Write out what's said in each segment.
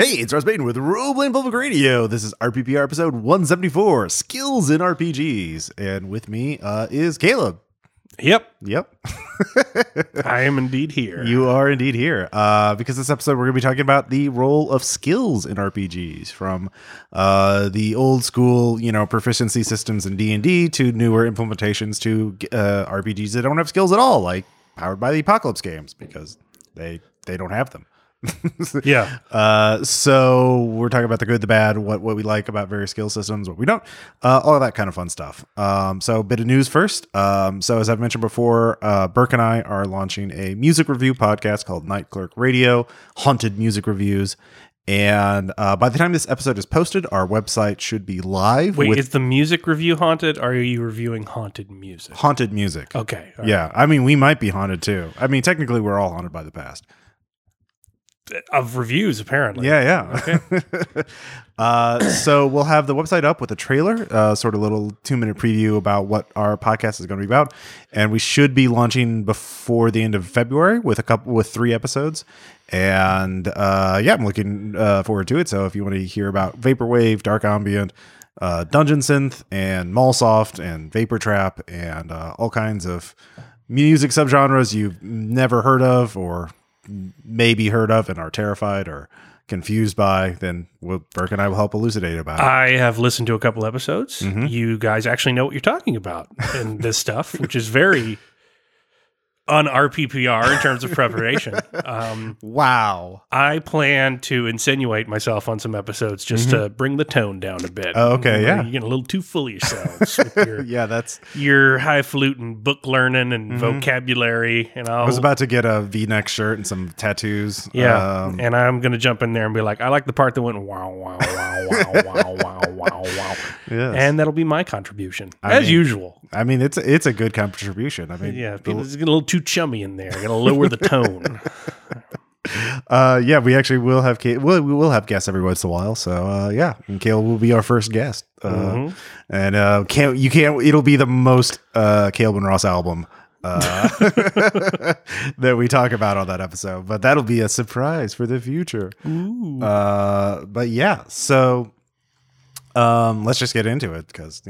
Hey, it's Russ Bain with Role Playing Public Radio. This is RPPR episode 174, Skills in RPGs. And with me is Caleb. Yep. I am indeed here. You are indeed here. Because this episode we're going to be talking about the role of skills in RPGs, from the old school, proficiency systems in D&D to newer implementations to RPGs that don't have skills at all, like powered by the Apocalypse games, because they don't have them. Yeah. So we're talking about the good, the bad, what we like about various skill systems, what we don't, all of that kind of fun stuff. So a bit of news first. So as I've mentioned before, Burke and I are launching a music review podcast called Night Clerk Radio, Haunted Music Reviews. And by the time this episode is posted, our website should be live. Wait, is the music review haunted? Or are you reviewing haunted music? Haunted music. Okay. Right. Yeah. I mean, we might be haunted too. I mean, technically we're all haunted by the past. Of reviews, apparently. Yeah. Okay. So we'll have the website up with a trailer, sort of little 2-minute preview about what our podcast is going to be about, and we should be launching before the end of February with 3 episodes. And I'm looking forward to it. So if you want to hear about vaporwave, dark ambient, dungeon synth, and Malsoft, and vapor trap, and all kinds of music subgenres you've never heard of or maybe heard of and are terrified or confused by, then Burke and I will help elucidate about it. I have listened to a couple episodes. Mm-hmm. You guys actually know what you're talking about in this stuff, which is very un-RPPR in terms of preparation. Wow. I plan to insinuate myself on some episodes just to bring the tone down a bit. Oh, okay, yeah. You're getting a little too full of yourselves with your, that's your highfalutin book learning and vocabulary. And I was about to get a V-neck shirt and some tattoos. Yeah, and I'm going to jump in there and be like, I like the part that went wow, wow, wow, wow, wow, wow, wow, wow. Yes. And that'll be my contribution, as usual. I mean, it's a good contribution. I mean, yeah, it's a little too chummy in there. Gonna lower the tone. We actually will have guests every once in a while. So and Caleb will be our first guest. And it'll be the most Caleb and Ross album that we talk about on that episode. But that'll be a surprise for the future. Ooh. Let's just get into it because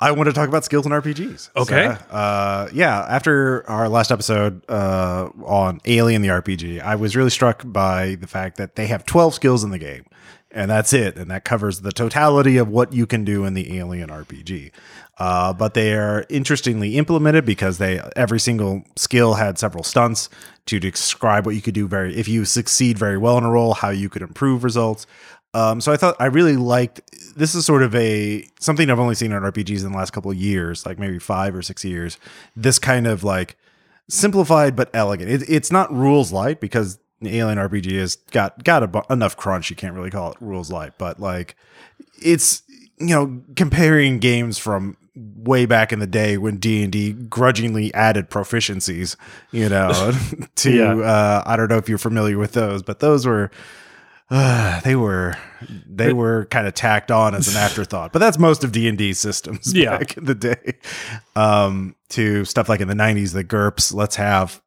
I want to talk about skills in RPGs. Okay. So, after our last episode on Alien the RPG, I was really struck by the fact that they have 12 skills in the game, and that's it. And that covers the totality of what you can do in the Alien RPG. But they are interestingly implemented because every single skill had several stunts to describe what you could do if you succeed very well in a role, how you could improve results. So I thought I really liked, this is sort of something I've only seen on RPGs in the last couple of years, like maybe 5 or 6 years, this kind of like simplified, but elegant. It's not rules light because Alien RPG has got enough crunch. You can't really call it rules light, but like it's, comparing games from way back in the day when D&D grudgingly added proficiencies, to, I don't know if you're familiar with those, but those were, they were kind of tacked on as an afterthought, but that's most of D&D systems back in the day. To stuff like in the 90s, the GURPS, let's have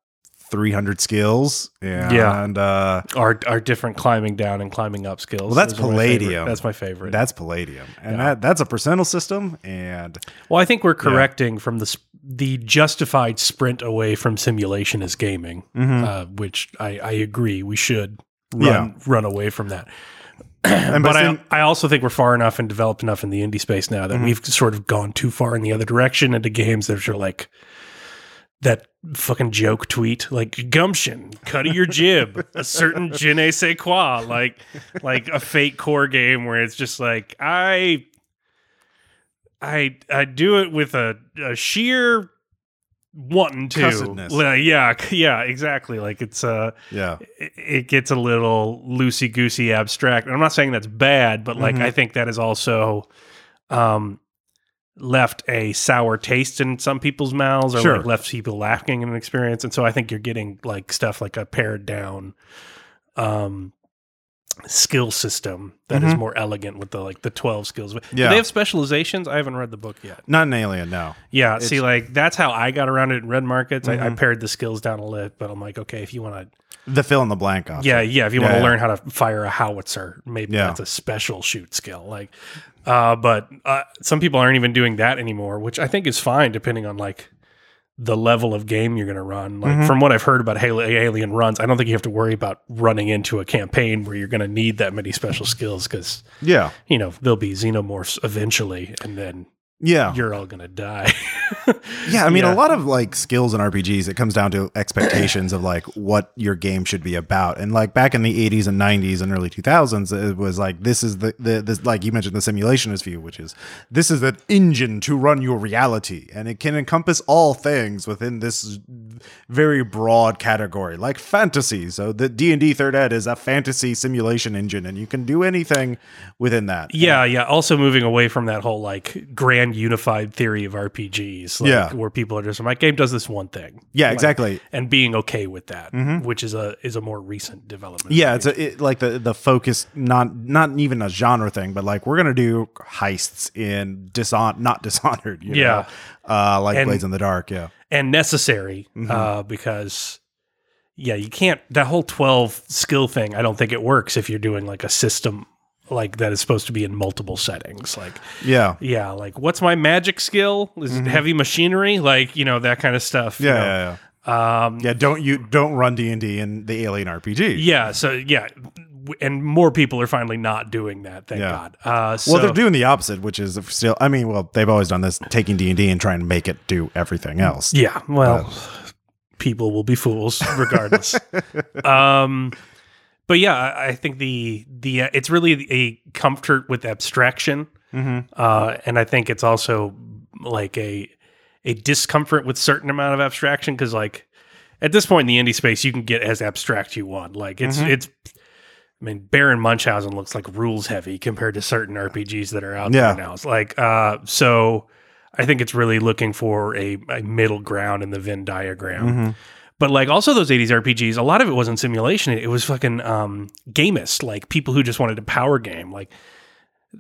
300 skills and our different climbing down and climbing up skills. Well, that's Palladium. That's my favorite. That's Palladium, and that's a percentile system. And well, I think we're correcting from the justified sprint away from simulation as gaming, which I agree we should. Run away from that. But I also think we're far enough and developed enough in the indie space now that we've sort of gone too far in the other direction into games that are like that fucking joke tweet, like gumption, cut of your jib, a certain je ne sais quoi, like a Fate core game where it's just like I do it with a sheer wanting to, exactly. Like it's it gets a little loosey goosey abstract. And I'm not saying that's bad, but like I think that has also left a sour taste in some people's mouths, or like left people lacking in an experience. And so I think you're getting like stuff like a pared down skill system that is more elegant with the 12 skills. Do they have specializations? I haven't read the book yet. Not an Alien, no. Yeah, it's, that's how I got around it in Red Markets. I pared the skills down a little, but I'm like, okay, if you want to the fill in the blank option. Yeah, yeah. If you want to learn how to fire a howitzer, maybe that's a special shoot skill. Like, but some people aren't even doing that anymore, which I think is fine, depending on like the level of game you're going to run. Like from what I've heard about Alien runs, I don't think you have to worry about running into a campaign where you're going to need that many special skills because you know, there'll be xenomorphs eventually, and then you're all going to die. I mean, a lot of like skills in RPGs, it comes down to expectations of like what your game should be about. And like back in the 80s and 90s and early 2000s, it was like, this is this, like you mentioned, the simulationist view, which is this is an engine to run your reality, and it can encompass all things within this very broad category, like fantasy. So the D&D Third Ed is a fantasy simulation engine, and you can do anything within that. Yeah. Also moving away from that whole like grand unified theory of RPGs. Like, where people are just, my game does this one thing. Yeah, exactly. Like, and being okay with that, which is a more recent development. Yeah, it's like the focus, not even a genre thing, but like we're gonna do heists in Dishonored. You know? Like Blades in the Dark. Yeah, and necessary because. Yeah, you can't. That whole 12 skill thing, I don't think it works if you're doing like a system. Like that is supposed to be in multiple settings. Like, yeah. Like, what's my magic skill? Is it heavy machinery? Like, you know, that kind of stuff. Yeah. Don't run D&D in the Alien RPG. Yeah. So and more people are finally not doing that. Thank God. Well, they're doing the opposite, which is still. I mean, well, they've always done this, taking D&D and trying to make it do everything else. Yeah. Well, people will be fools regardless. But yeah, I think the it's really a comfort with abstraction, and I think it's also like a discomfort with certain amount of abstraction, because like at this point in the indie space, you can get as abstract you want. Like it's I mean, Baron Munchausen looks like rules heavy compared to certain RPGs that are out there now. It's like so I think it's really looking for a middle ground in the Venn diagram. But like also those 80s RPGs, a lot of it wasn't simulation. It was fucking gamist, like people who just wanted a power game. Like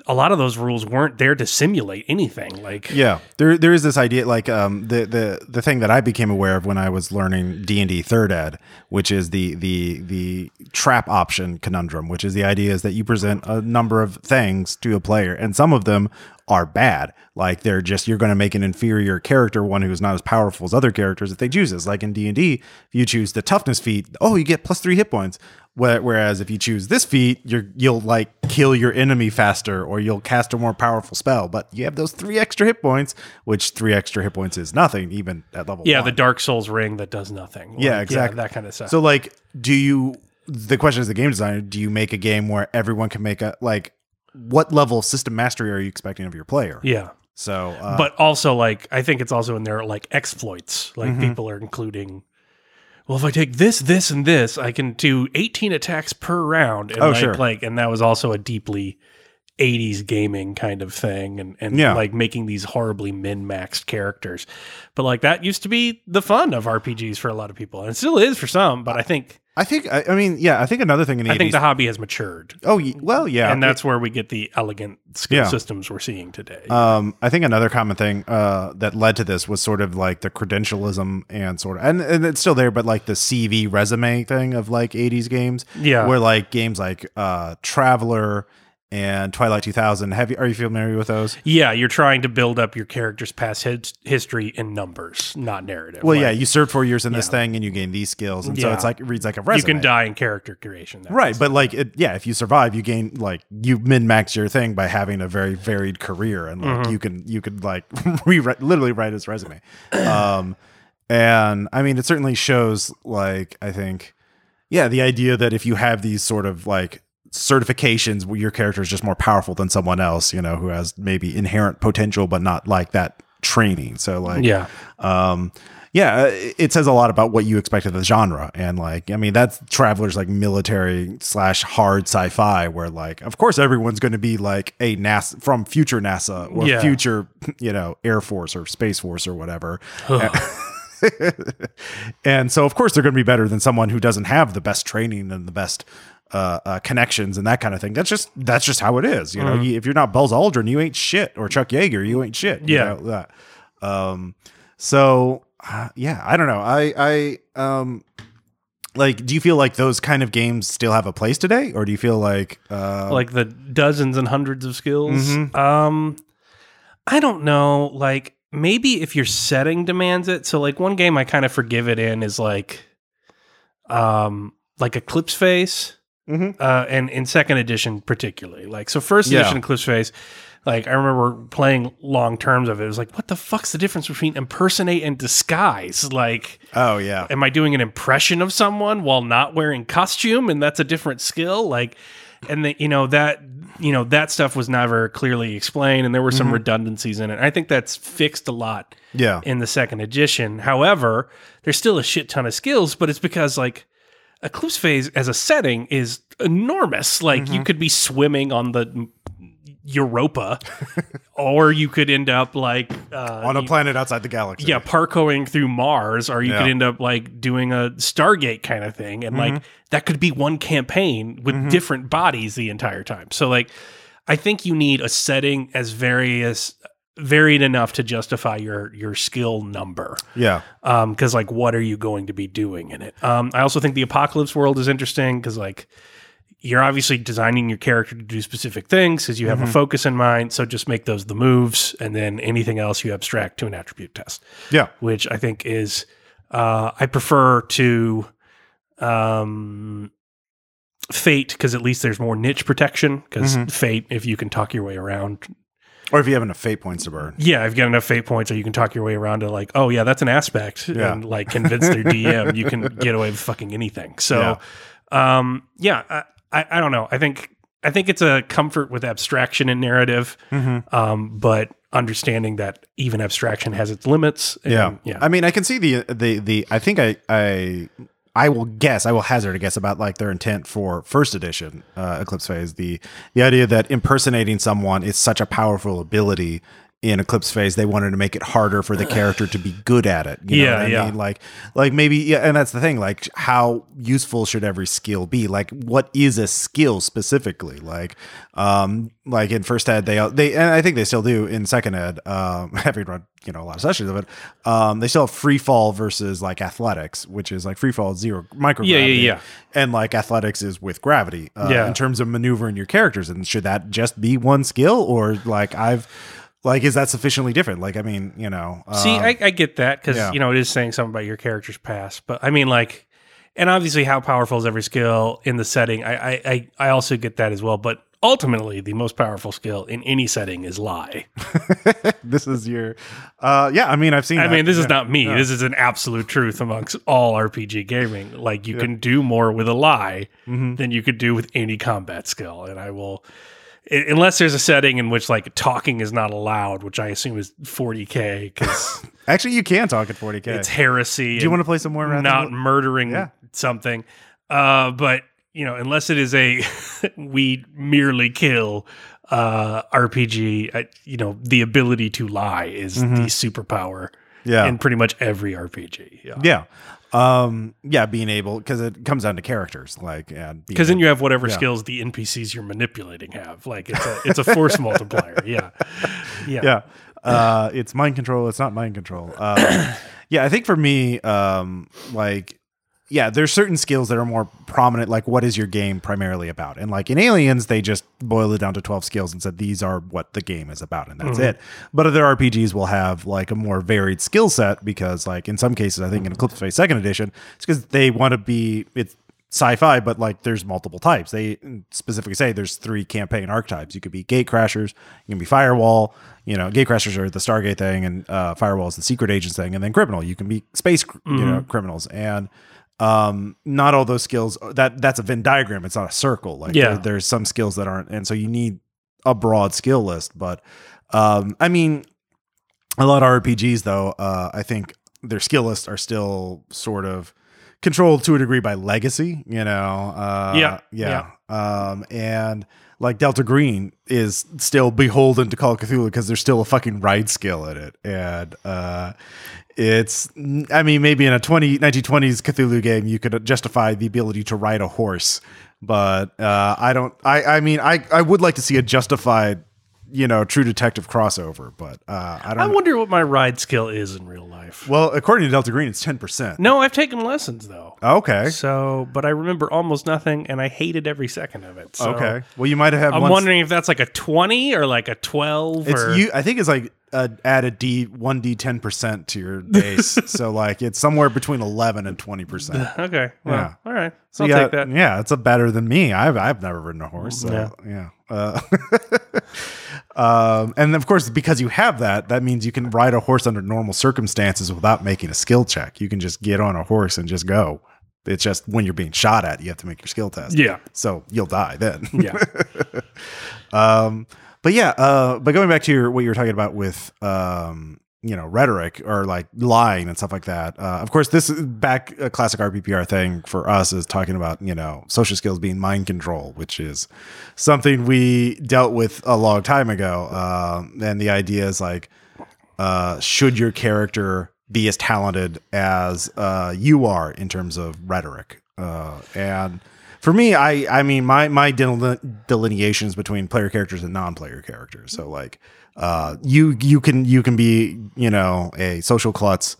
a lot of those rules weren't there to simulate anything. Like there is this idea, like the thing that I became aware of when I was learning D&D Third Ed, which is the trap option conundrum, which is the idea is that you present a number of things to a player, and some of them are bad. Like they're just, you're going to make an inferior character, one who's not as powerful as other characters if they choose this. Like in D&D, if you choose the toughness feat, you get +3 hit points. Whereas if you choose this feat, you'll like kill your enemy faster, or you'll cast a more powerful spell. But you have those 3 extra hit points, which 3 extra hit points is nothing, even at level 1. Yeah, the Dark Souls ring that does nothing. Like, yeah, exactly. Yeah, that kind of stuff. So like, the question as a game designer, do you make a game where everyone can make a, like, what level of system mastery are you expecting of your player? Yeah. So, but also like, I think it's also in there like exploits, like people are including, well, if I take this and this, I can do 18 attacks per round. And and that was also a deeply 80s gaming kind of thing. And like making these horribly min-maxed characters, but like that used to be the fun of RPGs for a lot of people. And it still is for some, but I think another thing in the 80s, I think the hobby has matured. Oh, well, yeah. And that's where we get the elegant skill systems we're seeing today. I think another common thing that led to this was sort of like the credentialism and sort of, and it's still there, but like the CV resume thing of like 80s games. Yeah. Where like games like Traveler and Twilight 2000, are you familiar with those? Yeah, you're trying to build up your character's past history in numbers, not narrative. Well, like, you served 4 years in this thing, and you gain these skills, and so it's like it reads like a resume. You can die in character creation, right? But like, if you survive, you gain like you min-max your thing by having a very varied career, and like you could like literally write his resume. And I mean, it certainly shows. Like, I think, the idea that if you have these sort of like certifications where your character is just more powerful than someone else, you know, who has maybe inherent potential but not like that training. So like it says a lot about what you expect of the genre. And like, I mean, that's Traveler's like military / hard sci-fi, where like of course everyone's going to be like a NASA from future NASA or future, you know, Air Force or Space Force or whatever. And so of course they're going to be better than someone who doesn't have the best training and the best connections and that kind of thing. That's just how it is, you know. If you're not Buzz Aldrin, you ain't shit, or Chuck Yeager, you ain't shit. You know that. I don't know. I Like, do you feel like those kind of games still have a place today? Or do you feel like the dozens and hundreds of skills? Mm-hmm. I don't know. Like, maybe if your setting demands it. So, like, one game I kind of forgive it in is like Eclipse Phase, mm-hmm. And in second edition particularly. Like, so first edition Eclipse Phase, like, I remember playing long terms of it. It was like, what the fuck's the difference between impersonate and disguise? Like, oh yeah, am I doing an impression of someone while not wearing costume? And that's a different skill. Like, and the, you know, that stuff was never clearly explained, and there were some mm-hmm. redundancies in it. I think that's fixed a lot in the second edition. However, there's still a shit ton of skills, but it's because, like, Eclipse Phase as a setting is enormous. Like, mm-hmm. you could be swimming on the Europa, or you could end up, like... on a planet outside the galaxy. Yeah, parkouring through Mars, or you could end up, like, doing a Stargate kind of thing, and, mm-hmm. like, that could be one campaign with mm-hmm. different bodies the entire time. So, like, I think you need a setting as varied enough to justify your skill number. Yeah. Because, like, what are you going to be doing in it? I also think the Apocalypse World is interesting, because, like, you're obviously designing your character to do specific things because you have mm-hmm. a focus in mind. So just make those the moves, and then anything else you abstract to an attribute test. Yeah. Which I think is, I prefer to Fate, because at least there's more niche protection, because mm-hmm. Fate, if you can talk your way around. Or if you have enough fate points to burn. Yeah, if you got enough fate points, or you can talk your way around to, like, oh yeah, that's an aspect. Yeah. And, like, convince their DM, you can get away with fucking anything. So I don't know. I think it's a comfort with abstraction and narrative, mm-hmm. But understanding that even abstraction has its limits. And, yeah. I mean, I can see the I think I will guess, I will hazard a guess about, like, their intent for first edition Eclipse Phase. The idea that impersonating someone is such a powerful ability in Eclipse Phase, they wanted to make it harder for the character to be good at it. You know what I mean? Like maybe, and that's the thing, like, how useful should every skill be? Like, what is a skill specifically? Like in first ed, they and I think they still do in second ed, having run, you know, a lot of sessions of it, they still have free fall versus, like, athletics, which is, like, free fall, zero microgravity. Yeah. And, like, athletics is with gravity in terms of maneuvering your characters. And should that just be one skill, or, like, is that sufficiently different? Like, I mean, you know... See, I get that, because, you know, it is saying something about your character's past. But, I mean, like... And obviously, how powerful is every skill in the setting? I also get that as well. But ultimately, the most powerful skill in any setting is lie. This is your... I mean, I've seen I that. Mean, this is not me. No. This is an absolute truth amongst all RPG gaming. Like, you can do more with a lie mm-hmm. than you could do with any combat skill. And I will... Unless there's a setting in which, like, talking is not allowed, which I assume is 40K. Because actually, you can talk at 40K. It's heresy. Do you want to play some more? Not murdering something. But, you know, unless it is a we merely kill RPG, you know, the ability to lie is the superpower in pretty much every RPG. Yeah. Being able, because it comes down to characters, like, and because then you have whatever skills the NPCs you're manipulating have, like, it's a force multiplier. It's mind control. It's not mind control. I think for me, there's certain skills that are more prominent, like, what is your game primarily about? And, like, in Aliens, they just boiled it down to 12 skills and said, these are what the game is about, and that's it. But other RPGs will have, like, a more varied skill set, because, like, in some cases, I think in Eclipse Phase 2nd Edition, it's because they want to be... It's sci-fi, but, like, there's multiple types. They specifically say there's three campaign archetypes. You could be Gatecrashers, you can be Firewall. You know, Gatecrashers are the Stargate thing, and Firewall is the Secret Agents thing, and then Criminal. You can be space criminals, and... not all those skills that's a Venn diagram. It's not a circle. Like there's some skills that aren't. And so you need a broad skill list, but, I mean, a lot of RPGs though, I think their skill lists are still sort of controlled to a degree by legacy, you know? And like Delta Green is still beholden to Call of Cthulhu, 'cause there's still a fucking ride skill in it. And, it's, I mean, maybe in a 1920s Cthulhu game, you could justify the ability to ride a horse, but I would like to see a justified you know, True Detective crossover, but I wonder what my ride skill is in real life. Well, according to Delta Green, it's 10%. No, I've taken lessons though. Okay. So, but I remember almost nothing, and I hated every second of it. So okay. Well, you might have. I'm wondering if that's like a 20 or like a 12. I think it's like add a one d 10% to your base, so like it's somewhere between 11% and 20%. Okay. Well, yeah. All right. So I'll take that. Yeah, it's a better than me. I've never ridden a horse. So, yeah. And of course, because you have that, that means you can ride a horse under normal circumstances without making a skill check. You can just get on a horse and just go. It's just when you're being shot at, you have to make your skill test. Yeah. So you'll die then. Yeah. But yeah. But going back to what you were talking about with, you know, rhetoric or like lying and stuff like that. Of course, this is back a classic RPPR thing for us is talking about, you know, social skills being mind control, which is something we dealt with a long time ago. And the idea is like, should your character be as talented as you are in terms of rhetoric? And for me, I mean, my delineations between player characters and non-player characters. So like, you can be, you know, a social klutz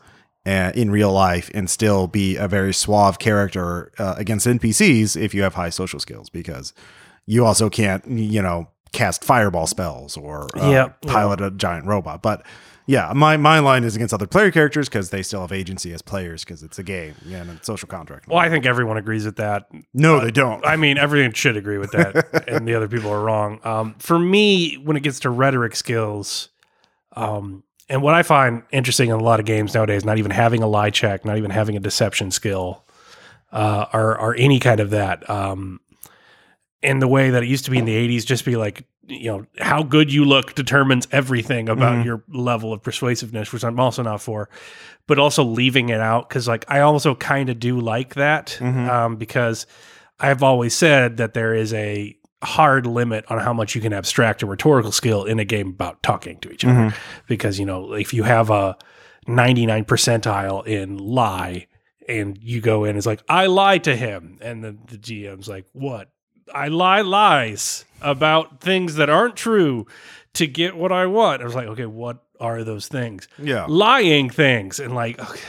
in real life and still be a very suave character against NPCs if you have high social skills, because you also can't, you know, cast fireball spells or pilot a giant robot. But yeah, my line is against other player characters because they still have agency as players because it's a game and a social contract. Well, I think everyone agrees with that. No, they don't. I mean, everyone should agree with that, and the other people are wrong. For me, when it gets to rhetoric skills, and what I find interesting in a lot of games nowadays, not even having a lie check, not even having a deception skill, or any kind of that. In the way that it used to be in the 80s, just be like, you know, how good you look determines everything about your level of persuasiveness, which I'm also not for, but also leaving it out. Cause like, I also kind of do like that because I've always said that there is a hard limit on how much you can abstract a rhetorical skill in a game about talking to each other. Because, you know, if you have a 99 percentile in lie and you go in, it's like, I lie to him. And the GM's like, what? I lie lies about things that aren't true to get what I want. I was like, okay, what are those things? Yeah. Lying things. And like, okay,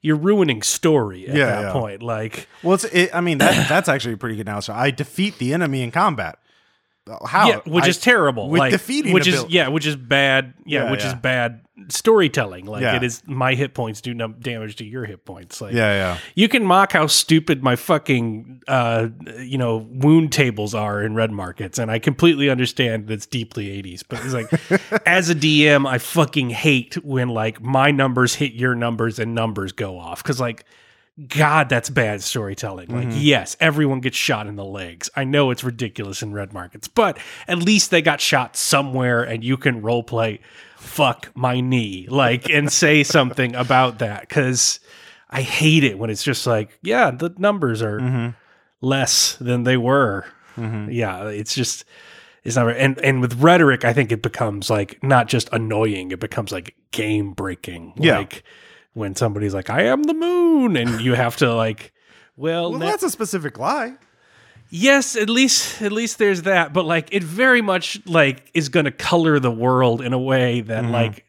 you're ruining story at that point. Like, well, that's actually a pretty good analogy. I defeat the enemy in combat. How? Yeah, which is terrible. With like, defeating which ability. Which is bad. Is bad storytelling. Like it is my hit points do damage to your hit points. Like you can mock how stupid my fucking wound tables are in Red Markets, and I completely understand that's deeply 80s. But it's like as a DM, I fucking hate when like my numbers hit your numbers and numbers go off because like. God, that's bad storytelling. Like, yes, everyone gets shot in the legs. I know it's ridiculous in Red Markets, but at least they got shot somewhere and you can role play, fuck my knee, like, and say something about that. Cause I hate it when it's just like, yeah, the numbers are less than they were. Yeah. It's just, it's not, and with rhetoric, I think it becomes like, not just annoying. It becomes like game breaking. Yeah. Like, when somebody's like, I am the moon, and you have to like, well that's a specific lie. Yes, at least there's that, but like it very much like is going to color the world in a way that like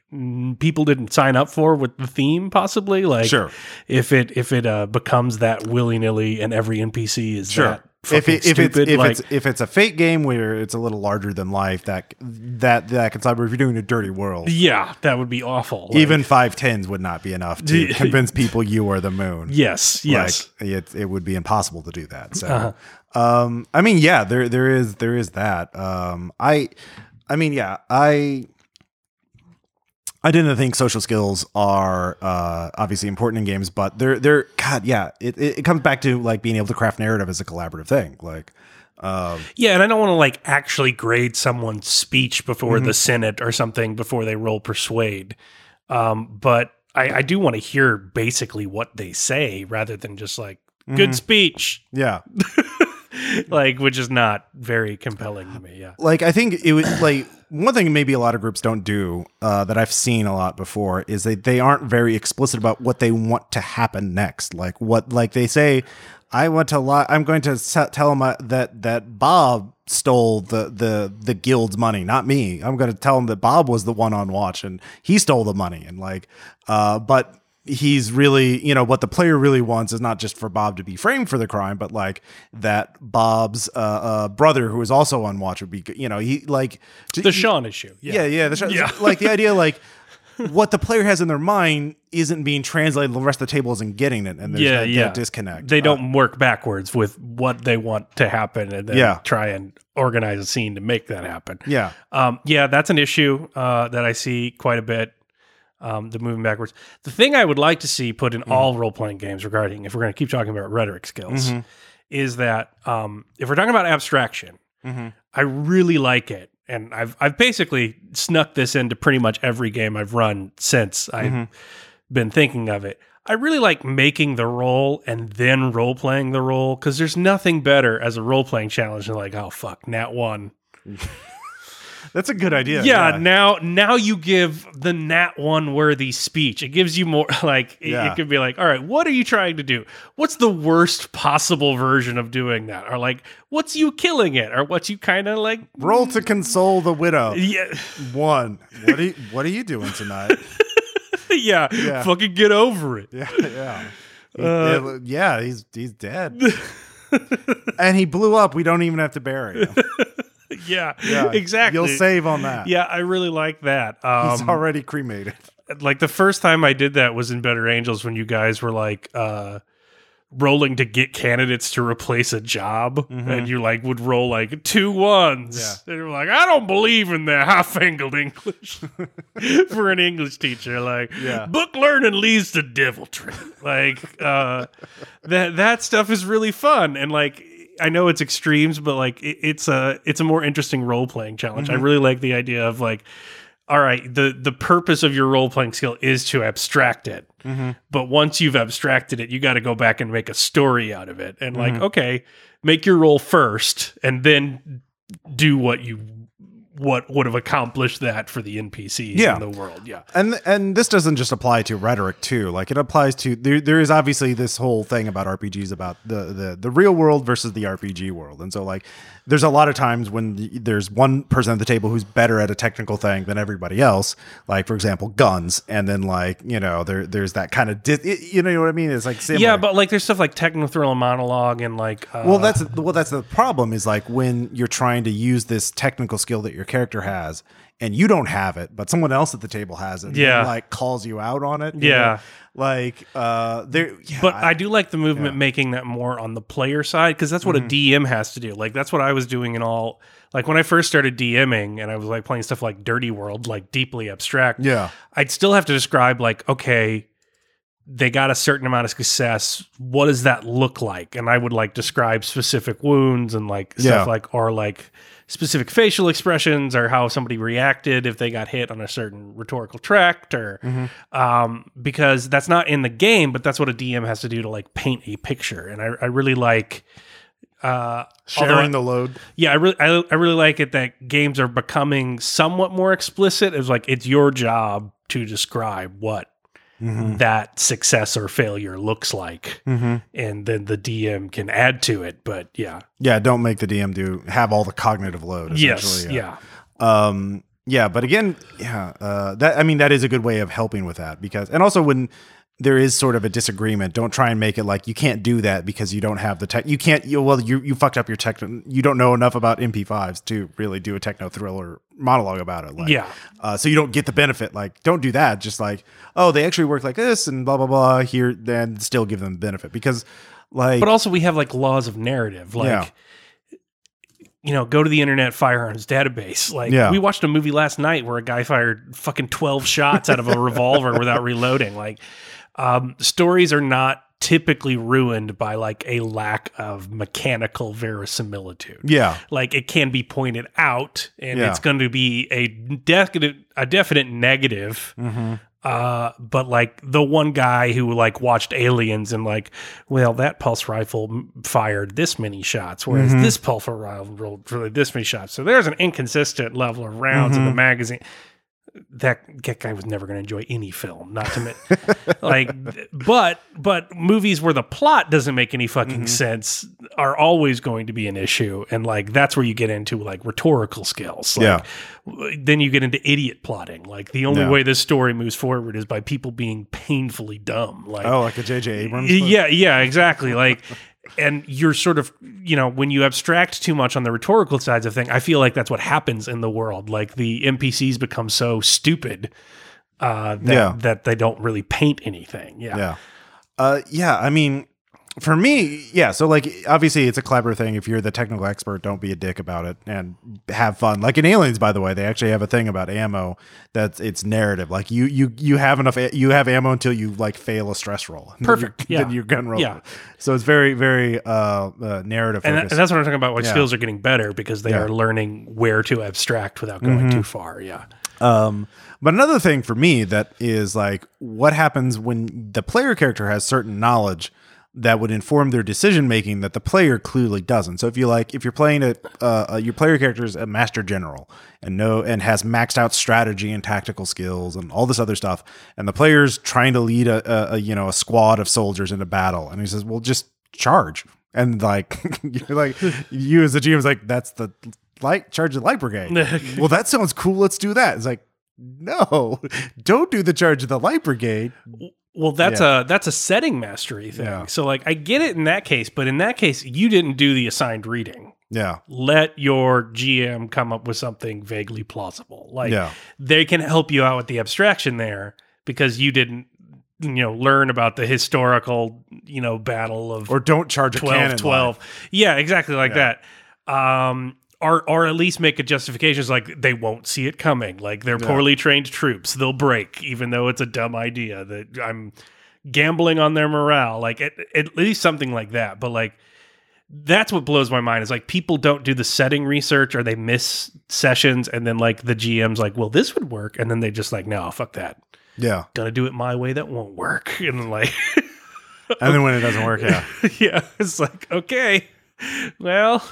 people didn't sign up for with the theme possibly. Like if it becomes that willy-nilly and every NPC is that. If it's a Fate game where it's a little larger than life, that can slide. But if you're doing a Dirty World, that would be awful. Like, even 5 tens would not be enough to convince people you are the moon. Yes, like, it would be impossible to do that. So, I mean, there is that. I didn't think social skills are obviously important in games, but it comes back to like being able to craft narrative as a collaborative thing. Like, and I don't want to like actually grade someone's speech before the Senate or something before they roll persuade. But I do want to hear basically what they say rather than just like good speech. Yeah. like, which is not very compelling to me. Yeah. Like, I think it was like one thing maybe a lot of groups don't do that I've seen a lot before is they aren't very explicit about what they want to happen next. Like they say, I want to lie. I'm going to tell him that Bob stole the guild's money, not me. I'm going to tell him that Bob was the one on watch and he stole the money. And like, but he's really, you know, what the player really wants is not just for Bob to be framed for the crime, but like that Bob's brother, who is also on watch, would be, you know, he like the Sean issue. Yeah. Yeah. Like the idea, like, what the player has in their mind isn't being translated. The rest of the table isn't getting it, and there's that disconnect. They don't work backwards with what they want to happen, and then try and organize a scene to make that happen. Yeah, that's an issue that I see quite a bit. The moving backwards. The thing I would like to see put in all role-playing games regarding, if we're going to keep talking about rhetoric skills, is that if we're talking about abstraction, I really like it. And I've basically snuck this into pretty much every game I've run since I've been thinking of it. I really like making the role and then role-playing the role, because there's nothing better as a role-playing challenge than like, oh, fuck, nat one. That's a good idea. Yeah, now you give the nat one worthy speech. It gives you more, like, it could be like, all right, what are you trying to do? What's the worst possible version of doing that? Or like, what's you killing it? Or what's you kind of like... Roll to console the widow. Yeah. One. What are you doing tonight? Yeah. Fucking get over it. Yeah. He's dead. And he blew up. We don't even have to bury him. Yeah, exactly. You'll save on that. Yeah, I really like that. He's already cremated. Like the first time I did that was in Better Angels when you guys were like rolling to get candidates to replace a job, and you like would roll like 2 1s. Yeah. And you're like, I don't believe in their high-fingered English for an English teacher. Like, book learning leads to deviltry. Like that stuff is really fun, and like. I know it's extremes, but like it's a more interesting role playing challenge. I really like the idea of like, all right, the purpose of your role playing skill is to abstract it, but once you've abstracted it, you got to go back and make a story out of it. And like, okay, make your role first, and then do what would have accomplished that for the NPCs in the world. Yeah. And this doesn't just apply to rhetoric too. Like it applies to, there is obviously this whole thing about RPGs about the real world versus the RPG world. And so like there's a lot of times when there's one person at the table who's better at a technical thing than everybody else. Like for example, guns. And then like, you know, there's that kind of, you know what I mean? It's like, similar. Yeah, but like there's stuff like techno thriller monologue and like, well, that's the problem is like when you're trying to use this technical skill that your character has and you don't have it, but someone else at the table has it. Yeah. And like calls you out on it. Yeah. Know? Like there, yeah, but I do like the movement making that more on the player side. 'Cause that's what a DM has to do. Like that's what I was doing in all, like when I first started DMing and I was like playing stuff like Dirty World, like deeply abstract. Yeah. I'd still have to describe like, okay, they got a certain amount of success. What does that look like? And I would like describe specific wounds and like stuff like, or like specific facial expressions or how somebody reacted if they got hit on a certain rhetorical tract or, because that's not in the game, but that's what a DM has to do to like paint a picture. And I really like, sharing the load. Yeah. I really like it that games are becoming somewhat more explicit. It's like, it's your job to describe what, that success or failure looks like, and then the DM can add to it. But don't make the DM have all the cognitive load. Yes, but again, that I mean that is a good way of helping with that because, and also when there is sort of a disagreement, don't try and make it like you can't do that because you don't have the tech. You can't. You fucked up your tech. You don't know enough about MP5s to really do a techno thriller monologue about it. Like, so you don't get the benefit. Like, don't do that. Just like, oh, they actually work like this and blah blah blah here. Then still give them the benefit because, like, but also we have like laws of narrative. Like, you know, go to the internet firearms database. Like, we watched a movie last night where a guy fired fucking 12 shots out of a revolver without reloading. Like. Stories are not typically ruined by like a lack of mechanical verisimilitude. Yeah. Like it can be pointed out and it's going to be a definite negative But like the one guy who like watched Aliens and like, well, that pulse rifle fired this many shots, whereas this pulse rifle fired this many shots. So there's an inconsistent level of rounds in the magazine. That guy was never going to enjoy any film, not to but movies where the plot doesn't make any fucking sense are always going to be an issue. And like, that's where you get into like rhetorical skills. Like, then you get into idiot plotting. Like the only way this story moves forward is by people being painfully dumb. Like, oh, like a J.J. Abrams book? Yeah, exactly. Like, and you're sort of, you know, when you abstract too much on the rhetorical sides of things, I feel like that's what happens in the world. Like the NPCs become so stupid that they don't really paint anything. I mean, for me, so like, obviously it's a collaborative thing. If you're the technical expert, don't be a dick about it and have fun. Like in Aliens, by the way, they actually have a thing about ammo that's it's narrative. Like you have enough, you have ammo until you like fail a stress roll. Perfect. Then your gun roll. Yeah. So it's very, very narrative. And that's what I'm talking about. What skills are getting better because they are learning where to abstract without going too far. Yeah. But another thing for me that is like, what happens when the player character has certain knowledge that would inform their decision making that the player clearly doesn't. So if you like, if you're playing your player character is a master general and has maxed out strategy and tactical skills and all this other stuff, and the player's trying to lead a squad of soldiers into battle, and he says, "Well, just charge." And like, you're like, you as the GM is like, "That's the light charge, the light brigade." Well, that sounds cool. Let's do that. It's like, no, don't do the charge of the light brigade. Well, that's a setting mastery thing. Yeah. So like I get it in that case, but in that case you didn't do the assigned reading. Yeah. Let your GM come up with something vaguely plausible. Like they can help you out with the abstraction there because you didn't learn about the historical, battle of or don't charge 12, a cannon 12. Line. Yeah, exactly like that. Or at least make a justification. It's like they won't see it coming. Like they're poorly trained troops. They'll break, even though it's a dumb idea that I'm gambling on their morale. Like at least something like that. But like that's what blows my mind is like people don't do the setting research or they miss sessions. And then like the GM's like, well, this would work. And then they just like, no, fuck that. Yeah. Gonna do it my way. That won't work. And like, and then when it doesn't work out. It's like, okay. Well,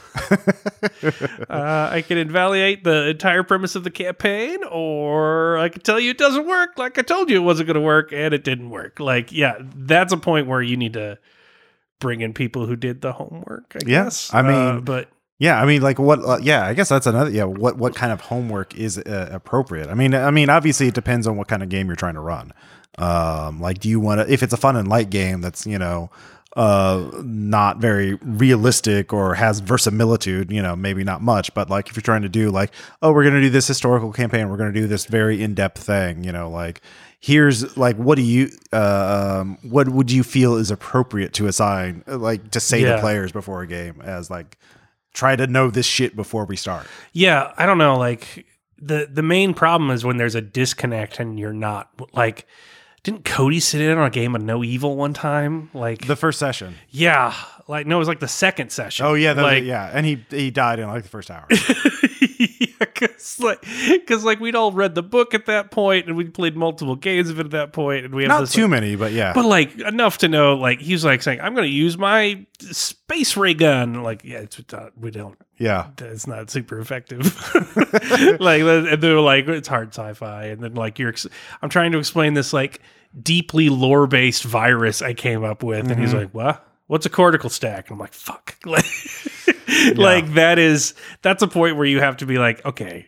I can invalidate the entire premise of the campaign, or I could tell you it doesn't work. Like I told you it wasn't going to work, and it didn't work. Like, that's a point where you need to bring in people who did the homework, I guess. I mean, I guess that's another, what kind of homework is appropriate? I mean, obviously it depends on what kind of game you're trying to run. Like, do you want to, if it's a fun and light game that's, not very realistic or has verisimilitude, maybe not much, but like if you're trying to do like, oh, we're going to do this historical campaign, we're going to do this very in-depth thing, like here's like, what would you feel is appropriate to assign, like to say to players before a game as like, try to know this shit before we start. Yeah. I don't know. Like the main problem is when there's a disconnect and you're not like, didn't Cody sit in on a game of No Evil one time? Like the first session. Yeah. Like, no, it was like the second session. Oh yeah. Like, and he died in like the first hour. Cause we'd all read the book at that point and we'd played multiple games of it at that point. And we had not this, too many, but but like enough to know, like he was like saying, I'm going to use my space ray gun. Like, we don't. Yeah. It's not super effective. Like, and they're like, it's hard sci-fi. And then like, I'm trying to explain this like deeply lore-based virus I came up with. And he's like, what? What's a cortical stack? And I'm like, fuck. Like, that's a point where you have to be like, okay,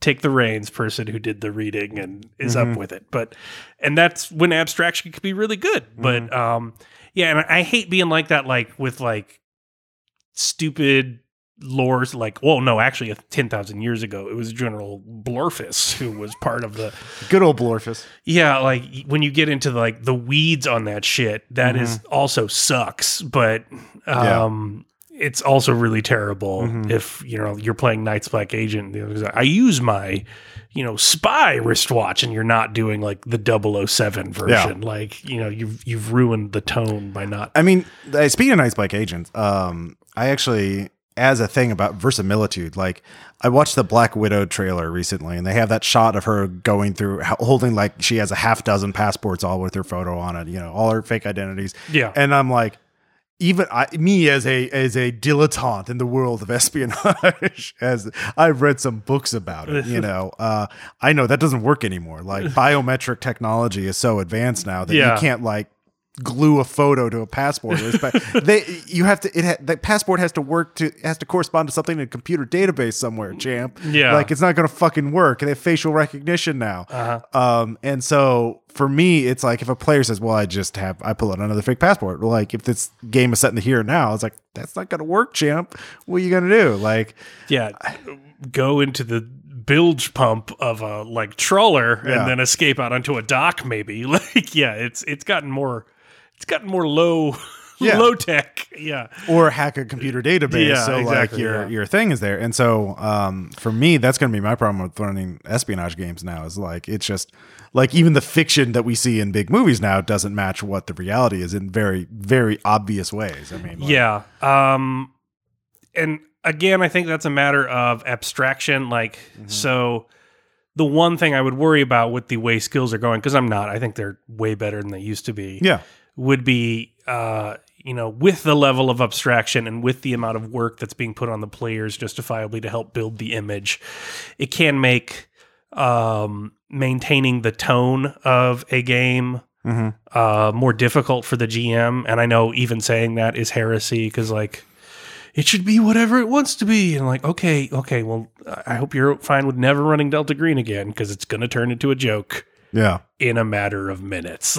take the reins, person who did the reading and is up with it. But, and that's when abstraction could be really good. But and I hate being like that, like with like stupid lores, like, well, no, actually 10,000 years ago, it was General Blorfus who was part of the good old Blorfus. Yeah. Like when you get into like the weeds on that shit, that is also sucks, but, it's also really terrible if, you're playing Knights Black Agent. I use my, spy wristwatch and you're not doing like the 007 version. Yeah. Like, you've ruined the tone by not. I mean, speaking of Knights Black Agent, I actually as a thing about verisimilitude. Like, I watched the Black Widow trailer recently, and they have that shot of her going through, holding, like, she has a half dozen passports all with her photo on it, you know, all her fake identities. Yeah. And I'm like, even me as a dilettante in the world of espionage, as I've read some books about it, you know, I know that doesn't work anymore. Like, biometric technology is so advanced now that you can't, like, glue a photo to a passport. The passport has to correspond to something in a computer database somewhere, champ. Yeah, like, it's not gonna fucking work. They have facial recognition now. And so for me, it's like, if a player says, well, I pull out another fake passport, like, if this game is set in the here and now, it's like, that's not gonna work, champ. What are you gonna do? Like, go into the bilge pump of a, like, trawler and then escape out onto a dock, maybe. Like, it's gotten more low tech. Yeah. Or hack a computer database. Yeah, so exactly, like your thing is there. And so for me, that's going to be my problem with learning espionage games now, is like, it's just like, even the fiction that we see in big movies now doesn't match what the reality is in very, very obvious ways. I mean, like, and again, I think that's a matter of abstraction. Like, so the one thing I would worry about with the way skills are going, because I think they're way better than they used to be. Yeah. Would be, with the level of abstraction and with the amount of work that's being put on the players justifiably to help build the image, it can make maintaining the tone of a game more difficult for the GM. And I know even saying that is heresy, because, like, it should be whatever it wants to be. And, like, okay, well, I hope you're fine with never running Delta Green again, because it's going to turn into a joke. Yeah. In a matter of minutes.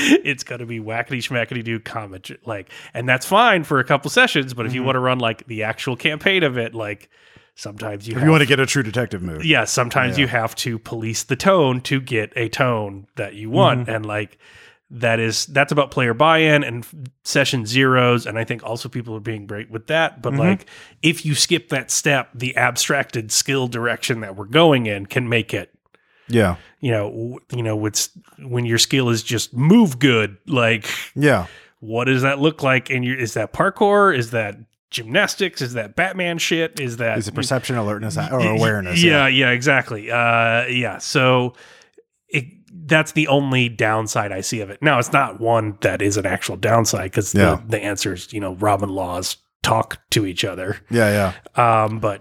It's going to be wackety schmackety do comment, like, and that's fine for a couple sessions. But if you want to run, like, the actual campaign of it, like, sometimes you want to get a true detective move. Yeah. Sometimes you have to police the tone to get a tone that you want. And, like, that's about player buy-in and session zeros. And I think also people are being great with that. But like, if you skip that step, the abstracted skill direction that we're going in can make it. Yeah. When your skill is just move good, like, what does that look like? And is that parkour? Is that gymnastics? Is that Batman shit? Is it perception, alertness, or awareness? Yeah, exactly. So that's the only downside I see of it. Now, it's not one that is an actual downside, because the answer is, Rob and Laws talk to each other. Yeah, yeah. But,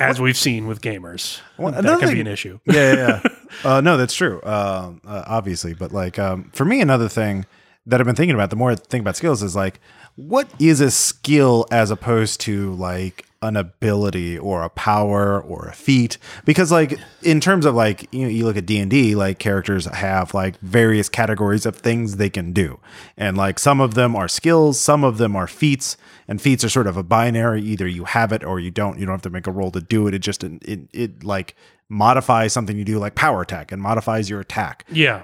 as we've seen with gamers, that can be an issue. Yeah. No, that's true. Obviously, but like, for me, another thing that I've been thinking about, the more I think about skills, is like, what is a skill as opposed to, like, an ability or a power or a feat? Because, like, in terms of, like, you look at D&D, like, characters have, like, various categories of things they can do. And, like, some of them are skills, some of them are feats, and feats are sort of a binary. Either you have it or you don't. You don't have to make a roll to do it. It just, it like, modifies something you do, like power attack, and modifies your attack. Yeah.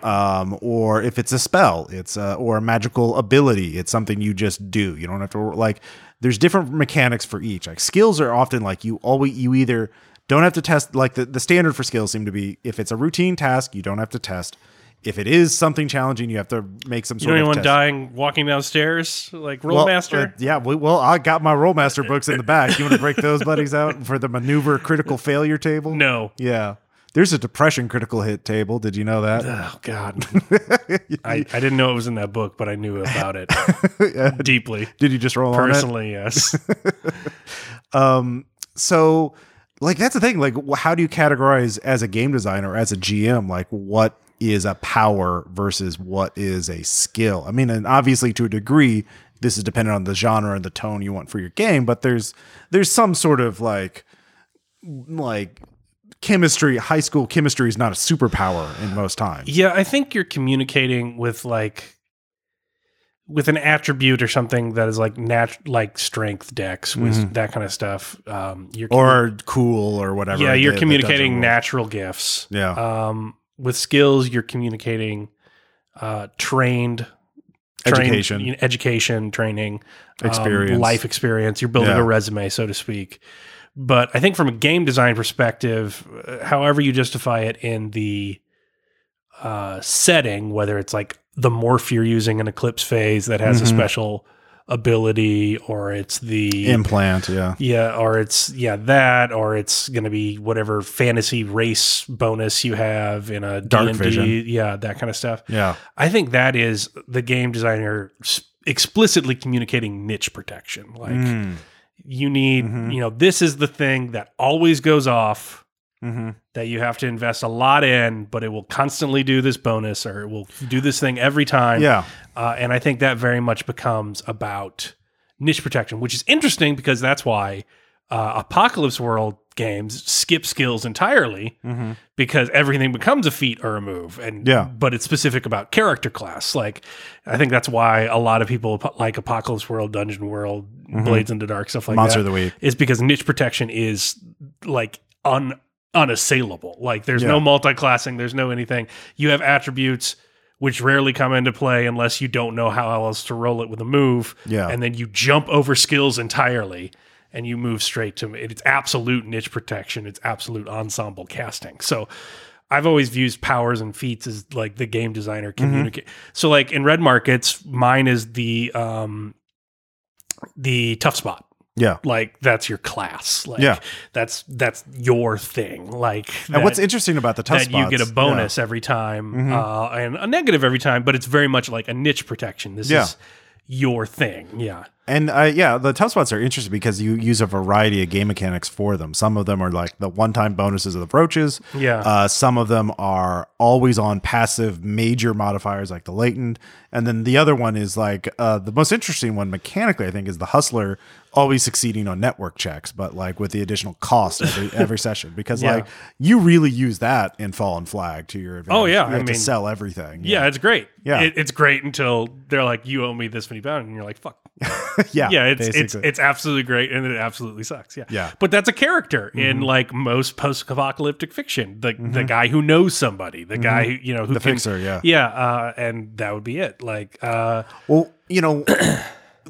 Or if it's a spell, it's or a magical ability, it's something you just do. You don't have to, like, there's different mechanics for each. Like, skills are often like, you either don't have to test, like, the standard for skills seem to be, if it's a routine task, you don't have to test. If it is something challenging, you have to make some sort of test. You know anyone dying walking downstairs, like Rollmaster? Well, I got my Rollmaster books in the back. You want to break those buddies out for the maneuver critical failure table? No. Yeah. There's a depression critical hit table. Did you know that? Oh, God. I didn't know it was in that book, but I knew about it deeply. Did you just roll personally, on it? Personally, yes. So, like, that's the thing. Like, how do you categorize as a game designer, as a GM, like, what is a power versus what is a skill? I mean, and obviously, to a degree, this is dependent on the genre and the tone you want for your game, but there's some sort of like chemistry. High school chemistry is not a superpower in most times. Yeah. I think you're communicating with, like, with an attribute or something that is like like strength decks with that kind of stuff. Or cool or whatever. Yeah. You're communicating natural gifts. Yeah. With skills, you're communicating education, training, experience, life experience. You're building a resume, so to speak. But I think from a game design perspective, however you justify it in the setting, whether it's like the morph you're using in Eclipse Phase that has a special ability, or it's the implant, or it's going to be whatever fantasy race bonus you have in a dark D&D, vision, that kind of stuff. Yeah, I think that is the game designer explicitly communicating niche protection. Like you need, this is the thing that always goes off. Mm-hmm. That you have to invest a lot in, but it will constantly do this bonus, or it will do this thing every time. Yeah. And I think that very much becomes about niche protection, which is interesting because that's why Apocalypse World games skip skills entirely, because everything becomes a feat or a move. But it's specific about character class. Like, I think that's why a lot of people like Apocalypse World, Dungeon World, Blades in the Dark, stuff like Monster that. Monster of the Week. Is because niche protection is like unassailable. Like there's no multi-classing, there's no anything. You have attributes which rarely come into play unless you don't know how else to roll it with a move. Yeah. And then you jump over skills entirely and you move straight to it. It's absolute niche protection. It's absolute ensemble casting. So I've always viewed powers and feats as like the game designer communicate. So like in Red Markets, mine is the tough spot. Yeah. Like that's your class. Like that's your thing. Like that, and what's interesting about the tough that spots, you get a bonus every time and a negative every time, but it's very much like a niche protection. This is your thing. Yeah. And the tough spots are interesting because you use a variety of game mechanics for them. Some of them are like the one-time bonuses of the brooches. Yeah. Some of them are always on passive major modifiers like the latent. And then the other one is like the most interesting one mechanically, I think, is the hustler always succeeding on network checks, but like with the additional cost every session. Because like you really use that in Fallen Flag to your advantage. Oh, yeah. You have to sell everything. Yeah, it's great. Yeah. It's great until they're like, you owe me this many pounds. And you're like, fuck. It's absolutely great, and it absolutely sucks. Yeah. But that's a character in like most post-apocalyptic fiction. The guy who knows somebody, the guy who who the fixer. And that would be it. Like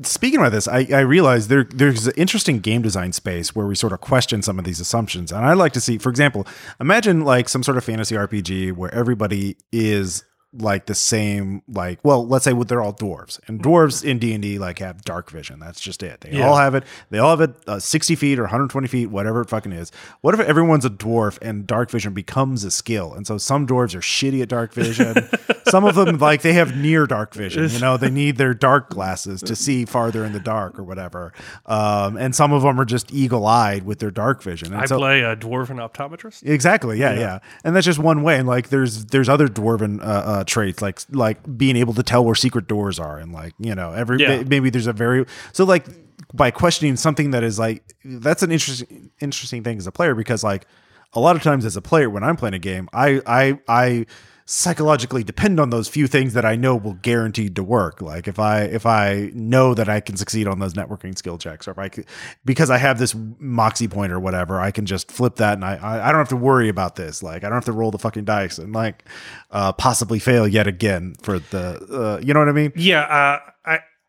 Speaking about this, I realize there's an interesting game design space where we sort of question some of these assumptions. And I like to see, for example, imagine like some sort of fantasy RPG where everybody is like the same, like, well, let's say they're all dwarves, and dwarves in D&D like have dark vision. That's just it. They all have it. They all have it 60 feet or 120 feet, whatever it fucking is. What if everyone's a dwarf and dark vision becomes a skill? And so some dwarves are shitty at dark vision. Some of them, like, they have near dark vision, they need their dark glasses to see farther in the dark or whatever. And some of them are just eagle eyed with their dark vision. And I play a dwarven optometrist. Exactly. Yeah. And that's just one way. And like, there's other dwarven, traits like being able to tell where secret doors are, and like maybe there's a very so like by questioning something that is like that's an interesting thing as a player, because like a lot of times as a player when I'm playing a game I psychologically depend on those few things that I know will guaranteed to work. Like if I know that I can succeed on those networking skill checks, or if I could, because I have this moxie point or whatever, I can just flip that and I don't have to worry about this. Like I don't have to roll the fucking dice and like possibly fail yet again for the you know what I mean? Yeah.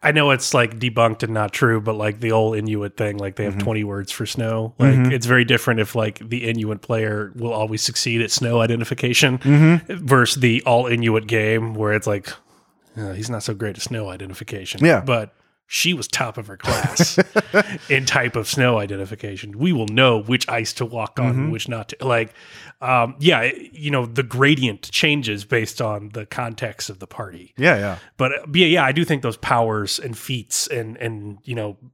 I know it's like debunked and not true, but like the old Inuit thing, like they have 20 words for snow. Like it's very different if like the Inuit player will always succeed at snow identification versus the all Inuit game where it's like, he's not so great at snow identification. Yeah. But she was top of her class in type of snow identification. We will know which ice to walk on and which not to. Like, the gradient changes based on the context of the party. Yeah. But I do think those powers and feats and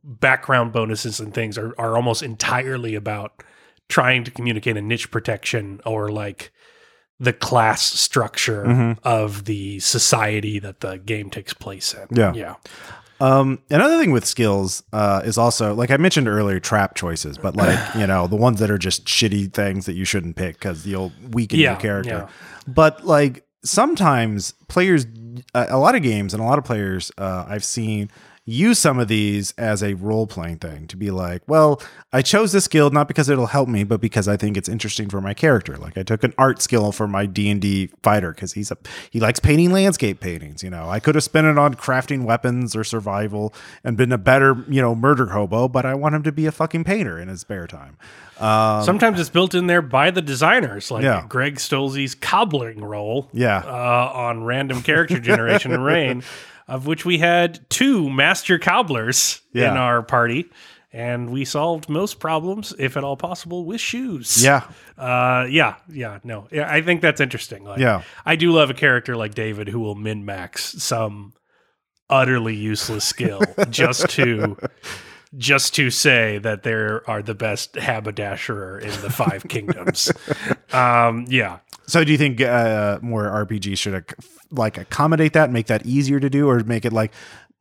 background bonuses and things are almost entirely about trying to communicate a niche protection or like the class structure of the society that the game takes place in. Yeah. Another thing with skills is also, like I mentioned earlier, trap choices, but like, the ones that are just shitty things that you shouldn't pick because you'll weaken your character. Yeah. But like sometimes players, a lot of games and a lot of players I've seen use some of these as a role-playing thing to be like, well, I chose this skill not because it'll help me, but because I think it's interesting for my character. Like I took an art skill for my D&D fighter because he likes painting landscape paintings. I could have spent it on crafting weapons or survival and been a better murder hobo, but I want him to be a fucking painter in his spare time. Sometimes it's built in there by the designers, like Greg Stolze's cobbling roll on random character generation in Rain. of which we had two master cobblers in our party. And we solved most problems, if at all possible, with shoes. I think that's interesting. I do love a character like David who will min-max some utterly useless skill just to say that they are the best haberdasher in the Five Kingdoms. So do you think more RPGs should accommodate that and make that easier to do, or make it like...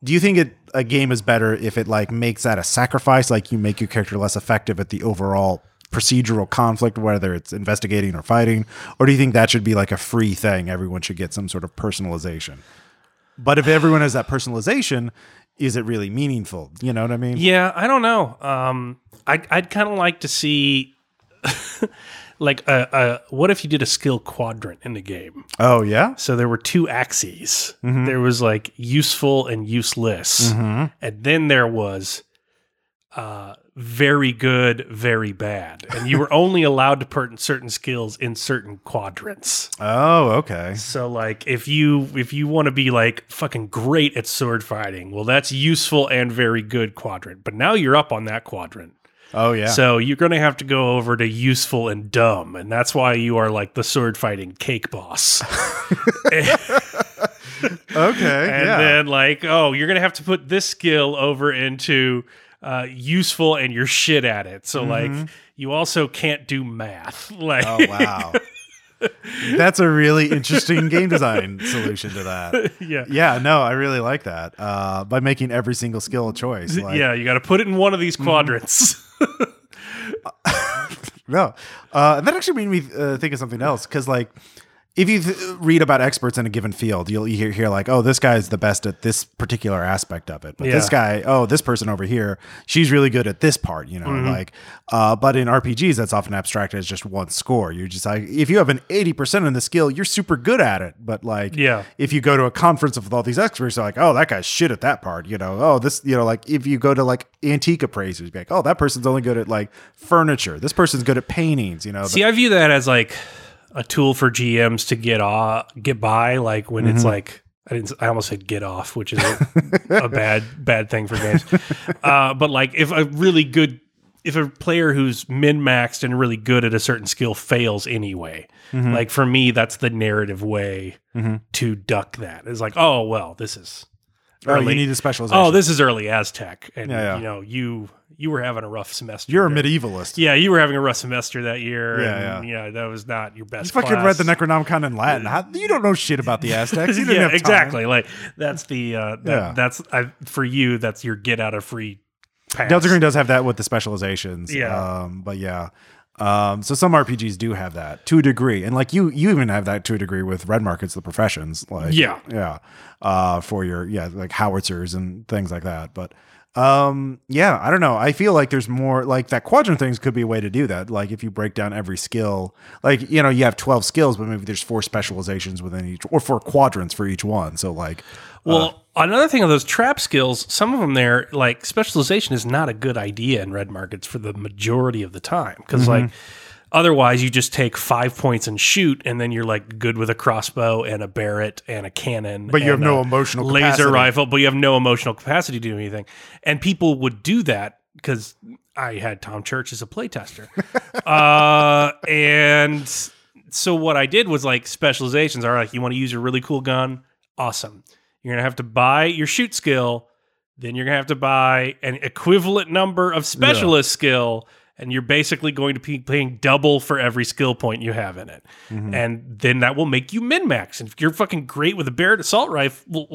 Do you think a game is better if it makes that a sacrifice, you make your character less effective at the overall procedural conflict, whether it's investigating or fighting? Or do you think that should be a free thing? Everyone should get some sort of personalization. But if everyone has that personalization, is it really meaningful? You know what I mean? Yeah, I don't know. I'd kind of like to see... what if you did a skill quadrant in the game? Oh, yeah? So there were two axes. Mm-hmm. There was useful and useless. Mm-hmm. And then there was very good, very bad. And you were only allowed to put certain skills in certain quadrants. Oh, okay. So if you want to be fucking great at sword fighting, well, that's useful and very good quadrant. But now you're up on that quadrant. Oh, yeah. So you're going to have to go over to useful and dumb, and that's why you are the sword-fighting cake boss. Then, you're going to have to put this skill over into useful, and you're shit at it. So, you also can't do math. Oh, wow. That's a really interesting game design solution to that. Yeah. Yeah, no, I really like that. By making every single skill a choice. You got to put it in one of these quadrants. No. That actually made me think of something else, because if you read about experts in a given field, you'll hear oh, this guy is the best at this particular aspect of it. But this guy, this person over here, she's really good at this part, mm-hmm. But in RPGs, that's often abstracted as just one score. You're just if you have an 80% in the skill, you're super good at it. But if you go to a conference with all these experts, they're oh, that guy's shit at that part, if you go to antique appraisers, you'd be oh, that person's only good at furniture. This person's good at paintings, See, I view that as a tool for GMs to get by, when mm-hmm. it's I almost said get off, which is a bad thing for games. But if a player who's min-maxed and really good at a certain skill fails anyway, mm-hmm. For me, that's the narrative way mm-hmm. to duck that. It's oh, well, this is early. Oh, you need a specialization. Oh, this is early Aztec. And you were having a rough semester. You're a medievalist. Yeah, you were having a rough semester that year. That was not your best. You fucking class. Read the Necronomicon in Latin. You don't know shit about the Aztecs. You didn't have time. Exactly. That's the for you. That's your get out of free pass. Delta Green does have that with the specializations. Yeah, so some RPGs do have that to a degree, and you even have that to a degree with Red Markets, the professions. For your howitzers and things like that, but. I don't know. I feel there's more that quadrant things could be a way to do that. If you break down every skill, you have 12 skills, but maybe there's 4 specializations within each, or 4 quadrants for each one. So another thing of those trap skills, some of them there, specialization is not a good idea in Red Markets for the majority of the time. 'Cause mm-hmm. Otherwise, you just take 5 points and shoot, and then you're good with a crossbow and a Barrett and a cannon. But you have no emotional capacity. Laser rifle, but you have no emotional capacity to do anything. And people would do that because I had Tom Church as a playtester. And so what I did was specializations are you want to use your really cool gun? Awesome. You're going to have to buy your shoot skill. Then you're going to have to buy an equivalent number of specialist skill. And you're basically going to be paying double for every skill point you have in it. Mm-hmm. And then that will make you min-max. And if you're fucking great with a Barrett assault rifle,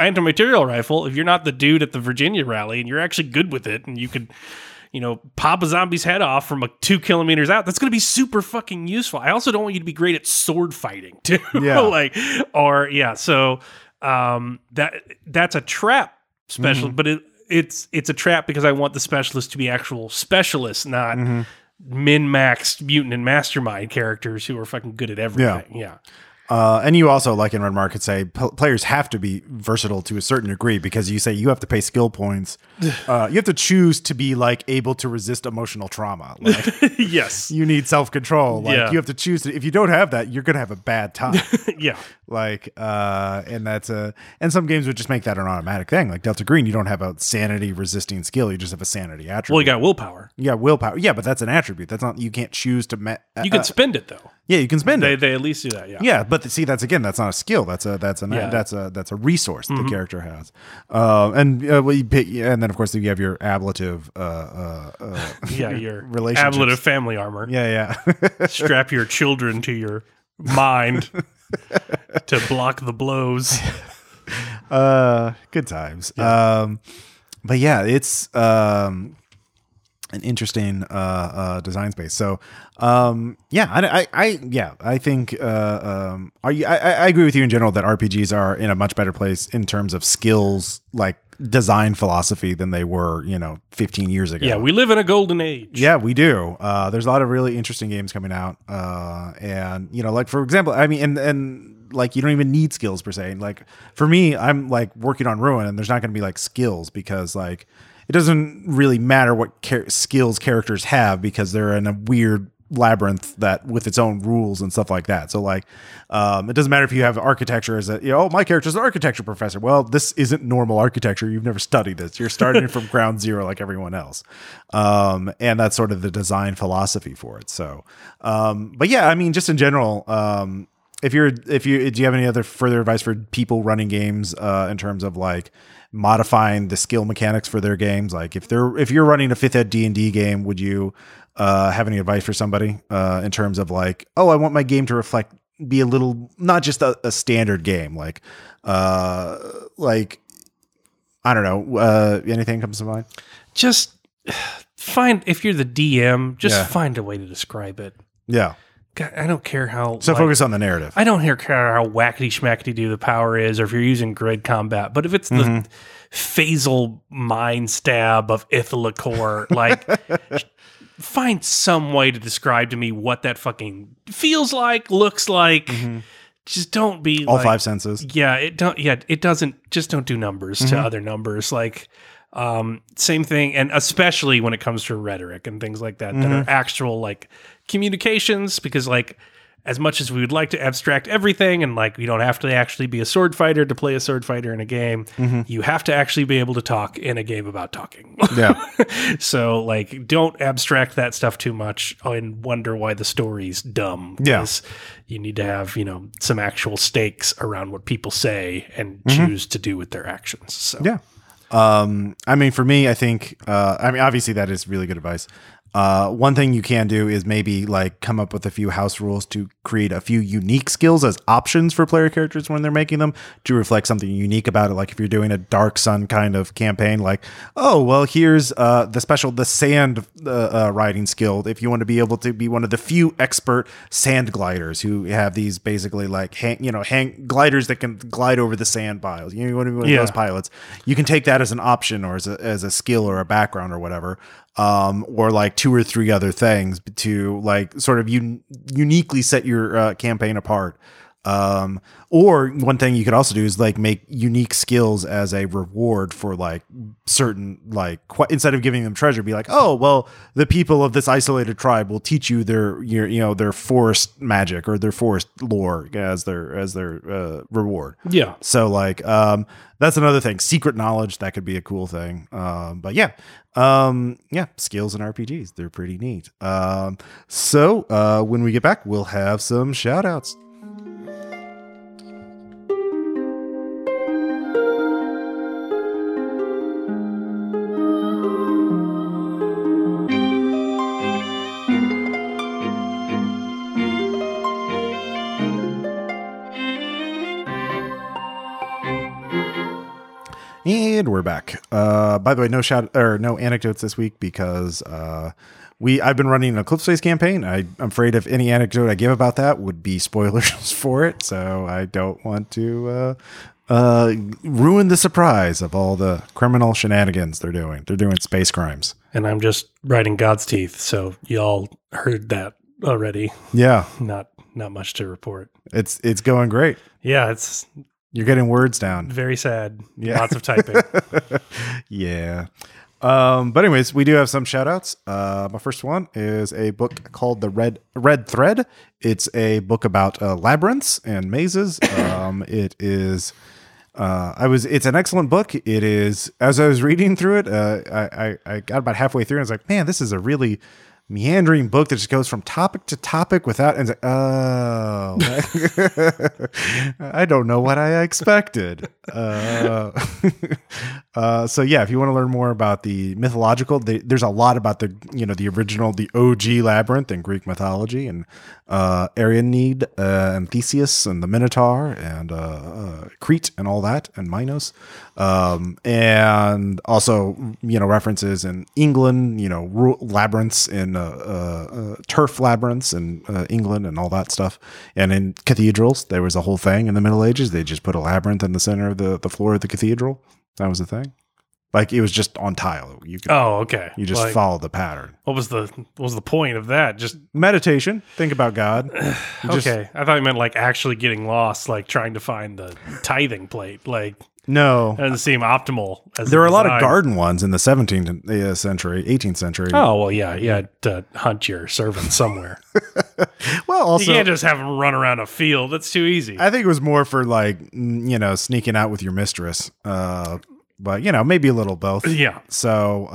anti-material rifle, if you're not the dude at the Virginia rally and you're actually good with it and you could, pop a zombie's head off from 2 kilometers out, that's going to be super fucking useful. I also don't want you to be great at sword fighting, too. Yeah. So that's a trap special, mm-hmm. but it's a trap because I want the specialists to be actual specialists, not min-maxed mutant and mastermind characters who are fucking good at everything. Yeah. And you also, like in Red Market, say players have to be versatile to a certain degree, because you say you have to pay skill points. You have to choose to be like able to resist emotional trauma. Like, yes. You need self-control. Like, yeah. You have to choose to, if you don't have that, you're going to have a bad time. Yeah. Like, and that's a, and some games would just make that an automatic thing. Like Delta Green, you don't have a sanity resisting skill. You just have a sanity attribute. Well, you got willpower. Yeah, willpower. Yeah, but that's an attribute. That's not, you can't choose to. You can spend it though. Yeah, you can spend it. They at least do that. Yeah. Yeah, but see, that's again, that's not a skill. That's a resource that the character has. And then of course you have your ablative. Your relationships. Ablative family armor. Yeah, yeah. Strap your children to your mind to block the blows. Good times. Yeah. But yeah, it's an interesting design space. So. I agree with you in general that RPGs are in a much better place in terms of skills, like design philosophy, than they were, 15 years ago. Yeah, we live in a golden age. Yeah, we do. There's a lot of really interesting games coming out, and like for example, I mean, and like you don't even need skills per se. And like for me, I'm like working on Ruin, and there's not going to be like skills, because like it doesn't really matter what skills characters have, because they're in a weird labyrinth that with its own rules and stuff like that. So like it doesn't matter if you have architecture as a my character's an architecture professor. Well, this isn't normal architecture. You've never studied this. You're starting from ground zero like everyone else. And that's sort of the design philosophy for it. So but yeah, I mean, just in general, do you have any other further advice for people running games in terms of like modifying the skill mechanics for their games? Like if you're running a 5th ed D&D game, would you have any advice for somebody in terms of like, oh, I want my game to reflect, be a little, not just a standard game, like I don't know, anything comes to mind? Just find, if you're the DM, just find a way to describe it. Yeah. God, I don't care how. So focus on the narrative. I don't care how wackety schmackety do the power is, or if you're using grid combat. But if it's the phasal mind stab of Ithalacor, like, find some way to describe to me what that fucking feels like, looks like. Mm-hmm. Just don't be all like, 5 senses. Yeah, Just don't do numbers to other numbers. Like, same thing, and especially when it comes to rhetoric and things like that, that are actual like communications, because like as much as we would like to abstract everything, and like you don't have to actually be a sword fighter to play a sword fighter in a game, you have to actually be able to talk in a game about talking. Yeah. So like don't abstract that stuff too much and wonder why the story's dumb. Yes. Yeah. You need to have, some actual stakes around what people say and choose to do with their actions. So yeah. I mean, for me, I think, obviously that is really good advice. One thing you can do is maybe like come up with a few house rules to create a few unique skills as options for player characters when they're making them, to reflect something unique about it. Like if you're doing a Dark Sun kind of campaign, like, oh, well, here's the sand riding skill. If you want to be able to be one of the few expert sand gliders who have these basically like gliders that can glide over the sand piles. You want to be one of those pilots. You can take that as an option, or as a skill or a background or whatever. Or like 2 or 3 other things to like sort of uniquely set your campaign apart. Or one thing you could also do is like make unique skills as a reward for like certain, like instead of giving them treasure, be like, oh, well, the people of this isolated tribe will teach you their forest magic or their forest lore as their reward. Yeah. So like, that's another thing. Secret knowledge, that could be a cool thing. But yeah. Skills in RPGs, they're pretty neat. So when we get back, we'll have some shout outs. And we're back. By the way, no anecdotes this week, because I've been running an Eclipse Phase campaign. I'm afraid if any anecdote I give about that would be spoilers for it, so I don't want to ruin the surprise of all the criminal shenanigans they're doing. They're doing space crimes, and I'm just riding God's teeth. So y'all heard that already. Yeah, not not much to report. It's going great. Yeah, it's... You're getting words down. Very sad. Yeah. Lots of typing. Yeah. But anyways, we do have some shout outs. My first one is a book called The Red Thread. It's a book about labyrinths and mazes. It's an excellent book. It is, as I was reading through it, I got about halfway through and I was like, man, this is a really meandering book that just goes from topic to topic without, and it's like, oh, I don't know what I expected. So yeah, if you want to learn more about the mythological, there's a lot about the, you know, the original, the OG labyrinth and Greek mythology and Ariadne and Theseus and the Minotaur and Crete and all that and Minos, and also, you know, references in England, you know, labyrinths in turf labyrinths in England and all that stuff, and in cathedrals there was a whole thing in the Middle Ages. They just put a labyrinth in the center of the floor of the cathedral. That was the thing. Like, it was just on tile. You could, oh, okay. You just like, follow the pattern. What was the point of that? Just meditation. Think about God. Okay. I thought you meant like actually getting lost, like trying to find the tithing plate. Like, no, doesn't seem optimal. As there were a lot of garden ones in the 17th century, 18th century. Oh, well, yeah. You had to hunt your servant somewhere. Well, also, you can't just have them run around a field. That's too easy. I think it was more for like, you know, sneaking out with your mistress. But, you know, maybe a little both. Yeah. So,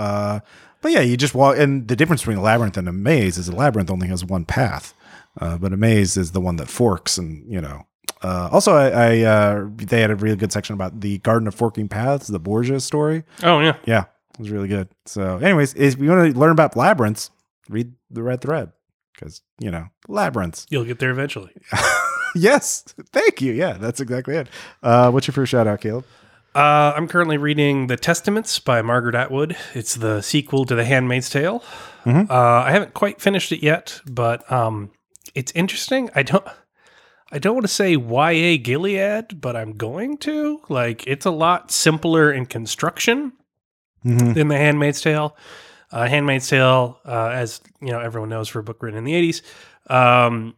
but yeah, you just walk. And the difference between a labyrinth and a maze is a labyrinth only has one path. But a maze is the one that forks and, you know. Also, I they had a really good section about the Garden of Forking Paths, the Borgia story. Oh, yeah. Yeah, it was really good. So anyways, if you want to learn about labyrinths, read The Red Thread. Because, you know, labyrinths. You'll get there eventually. Yes. Thank you. Yeah, that's exactly it. What's your first shout out, Caleb? I'm currently reading The Testaments by Margaret Atwood. It's the sequel to The Handmaid's Tale. Mm-hmm. I haven't quite finished it yet, but it's interesting. I don't want to say YA Gilead, but I'm going to. Like, it's a lot simpler in construction than The Handmaid's Tale. Handmaid's Tale, as you know, everyone knows, for a book written in the 80s,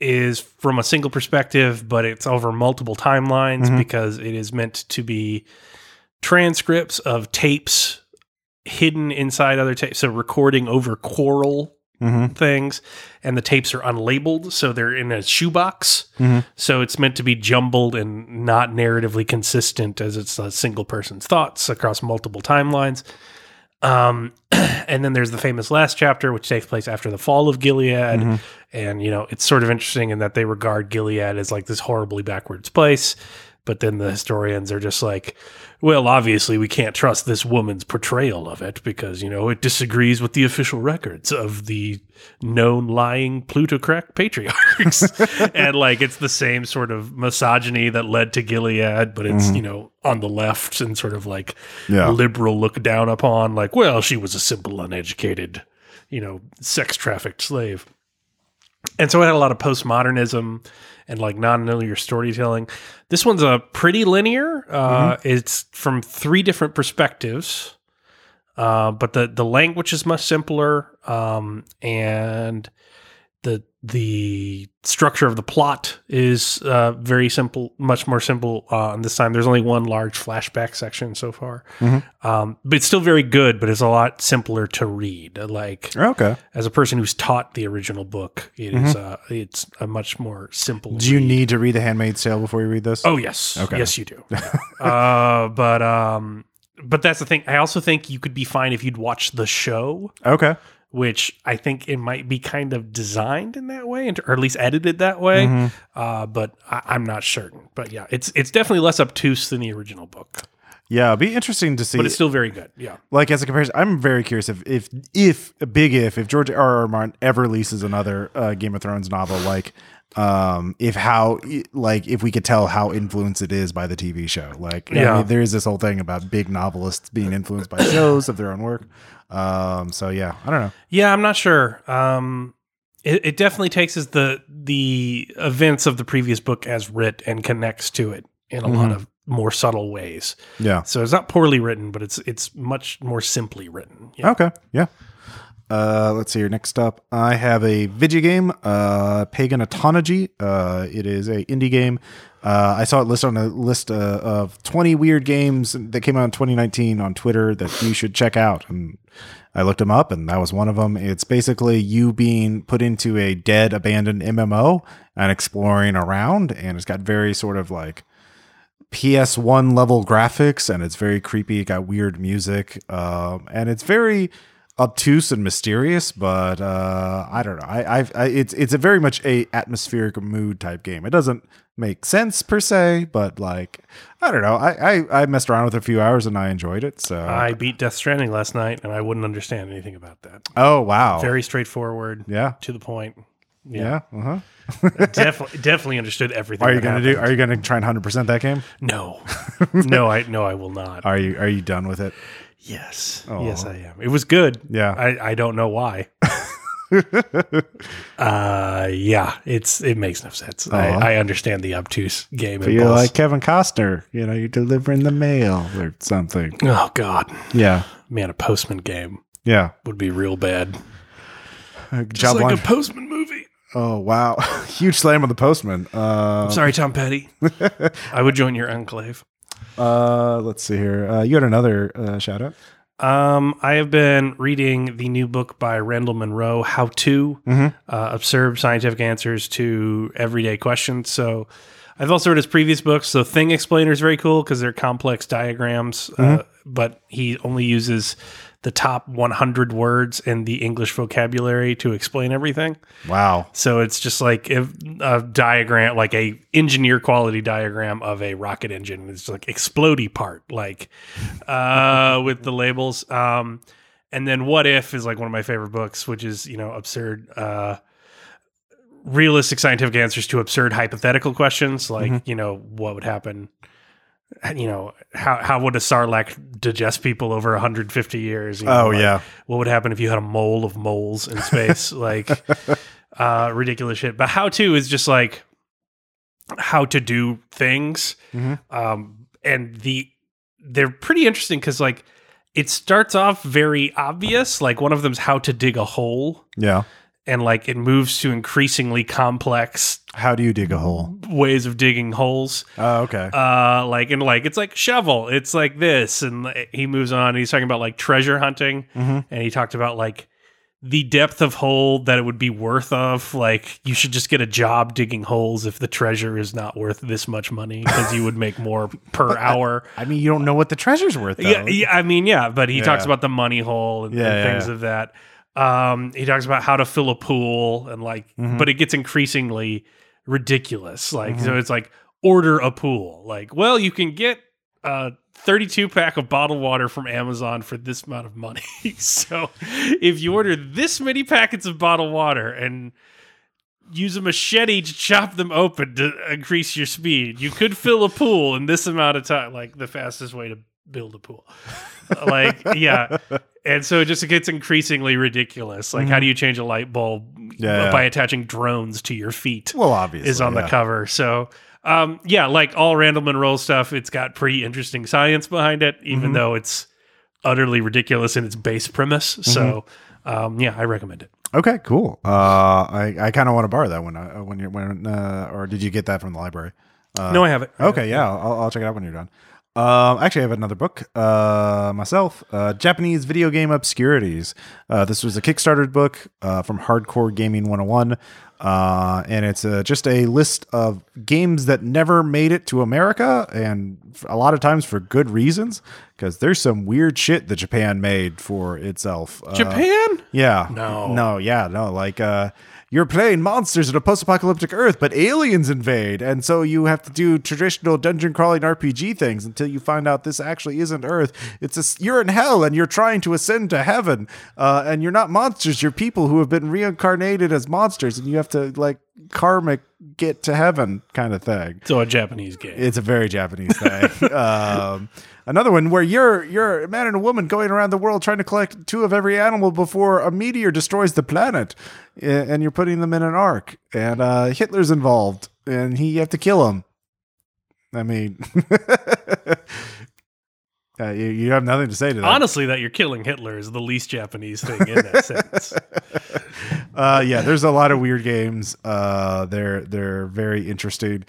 is from a single perspective, but it's over multiple timelines because it is meant to be transcripts of tapes hidden inside other tapes. So recording over quarrel things, and the tapes are unlabeled. So they're in a shoebox. So it's meant to be jumbled and not narratively consistent, as it's a single person's thoughts across multiple timelines. And then there's the famous last chapter, which takes place after the fall of Gilead. And, you know, it's sort of interesting in that they regard Gilead as like this horribly backwards place. But then the historians are just like, well, obviously we can't trust this woman's portrayal of it because, you know, it disagrees with the official records of the known lying plutocrat patriarchs. And like, it's the same sort of misogyny that led to Gilead, but it's, you know, on the left and sort of like liberal look down upon, like, well, she was a simple, uneducated, you know, sex trafficked slave. And so it had a lot of postmodernism and like non-linear storytelling. This one's a pretty linear. It's from three different perspectives, but the language is much simpler, and the structure of the plot is very simple, much more simple on this time. There's only one large flashback section so far, but it's still very good. But it's a lot simpler to read. Like, okay, as a person who's taught the original book, it is it's a much more simple. Do you need to read The Handmaid's Tale before you read this? Oh yes, okay. Yes you do. But that's the thing. I also think you could be fine if you'd watched the show. Okay. Which I think it might be kind of designed in that way, or at least edited that way. But I'm not certain. But yeah, it's definitely less obtuse than the original book. Yeah, it'd be interesting to see. But it's still very good. Yeah. Like, as a comparison, I'm very curious if George R.R. Martin ever releases another Game of Thrones novel, like if we could tell how influenced it is by the TV show. Like, yeah. I mean, there is this whole thing about big novelists being influenced by shows of their own work. So yeah, I don't know. Yeah, I'm not sure. It definitely takes as the events of the previous book as writ and connects to it in a lot of more subtle ways. Yeah. So it's not poorly written, but it's much more simply written. Yeah. Okay. Yeah. Let's see here. Next up, I have a video game, Pagan Autonomy. It is an indie game. I saw it listed on a list of 20 weird games that came out in 2019 on Twitter that you should check out. And I looked them up, and that was one of them. It's basically you being put into a dead, abandoned MMO and exploring around. And it's got very sort of like PS1 level graphics, and it's very creepy. It got weird music, and it's very obtuse and mysterious, but I don't know. It's a very much a atmospheric mood type game. It doesn't make sense per se, but like I don't know. I messed around with it a few hours and I enjoyed it. So I beat Death Stranding last night, and I wouldn't understand anything about that. Oh wow! Very straightforward. Yeah, to the point. Yeah. Definitely understood everything. Are you gonna try and 100% that game? No. I will not. Are you done with it? Yes. Oh. Yes, I am. It was good. Yeah. I don't know why. It makes no sense. I understand the obtuse game. But you're like Kevin Costner, you know, you're delivering the mail or something. Oh God. Yeah. Man, a postman game. Yeah. Would be real bad. Just like a postman movie. Oh wow. Huge slam on the postman. I'm sorry, Tom Petty. I would join your enclave. Let's see here. You had another shout out. I have been reading the new book by Randall Munroe, How To, Absurd Scientific Answers to Everyday Questions. So I've also read his previous books. So Thing Explainer is very cool because they're complex diagrams, but he only uses the top 100 words in the English vocabulary to explain everything. Wow. So it's just like a diagram, like a engineer quality diagram of a rocket engine. It's like explodey part, like with the labels. And then What If is like one of my favorite books, which is, you know, absurd, realistic scientific answers to absurd hypothetical questions. Like, you know, what would happen? You know, how would a Sarlacc digest people over 150 years? You know, what would happen if you had a mole of moles in space? Like ridiculous shit. But How To is just like how to do things, and they're pretty interesting because like it starts off very obvious. Like one of them's how to dig a hole. Yeah. And like it moves to increasingly complex. How do you dig a hole? Ways of digging holes. Oh, okay. It's like shovel. It's like this, and he moves on. And he's talking about like treasure hunting, and he talked about like the depth of hole that it would be worth of. Like you should just get a job digging holes if the treasure is not worth this much money because you would make more per hour. I mean, you don't know what the treasure's worth, though. Yeah. I mean, yeah. But he talks about the money hole and things of that. He talks about how to fill a pool and like, but it gets increasingly ridiculous. Like, so it's like order a pool. Like, well, you can get a 32 pack of bottled water from Amazon for this amount of money. So if you order this many packets of bottled water and use a machete to chop them open to increase your speed, you could fill a pool in this amount of time. Like the fastest way to build a pool. Like, yeah. And so it just gets increasingly ridiculous. Like, how do you change a light bulb by attaching drones to your feet? Well, obviously. Is on the cover. So, like all Randall Munroe stuff, it's got pretty interesting science behind it, even though it's utterly ridiculous in its base premise. So, I recommend it. Okay, cool. I kind of want to borrow that one. Or did you get that from the library? No, I have it. Okay, yeah. I'll check it out when you're done. Actually, I have another book myself, Japanese Video Game Obscurities. This was a Kickstarter book from Hardcore Gaming 101, and it's just a list of games that never made it to America, and a lot of times for good reasons, because there's some weird shit that Japan made for itself. Japan? Yeah. No. Like... you're playing monsters in a post-apocalyptic Earth, but aliens invade, and so you have to do traditional dungeon-crawling RPG things until you find out this actually isn't Earth. You're in hell, and you're trying to ascend to heaven, and you're not monsters. You're people who have been reincarnated as monsters, and you have to, like, karmic get to heaven kind of thing. So a Japanese game. It's a very Japanese thing. Another one where you're a man and a woman going around the world trying to collect two of every animal before a meteor destroys the planet, and you're putting them in an ark, and Hitler's involved, and you have to kill him. I mean, You have nothing to say to that. Honestly, that you're killing Hitler is the least Japanese thing in that sentence. Yeah, there's a lot of weird games. They're very interesting.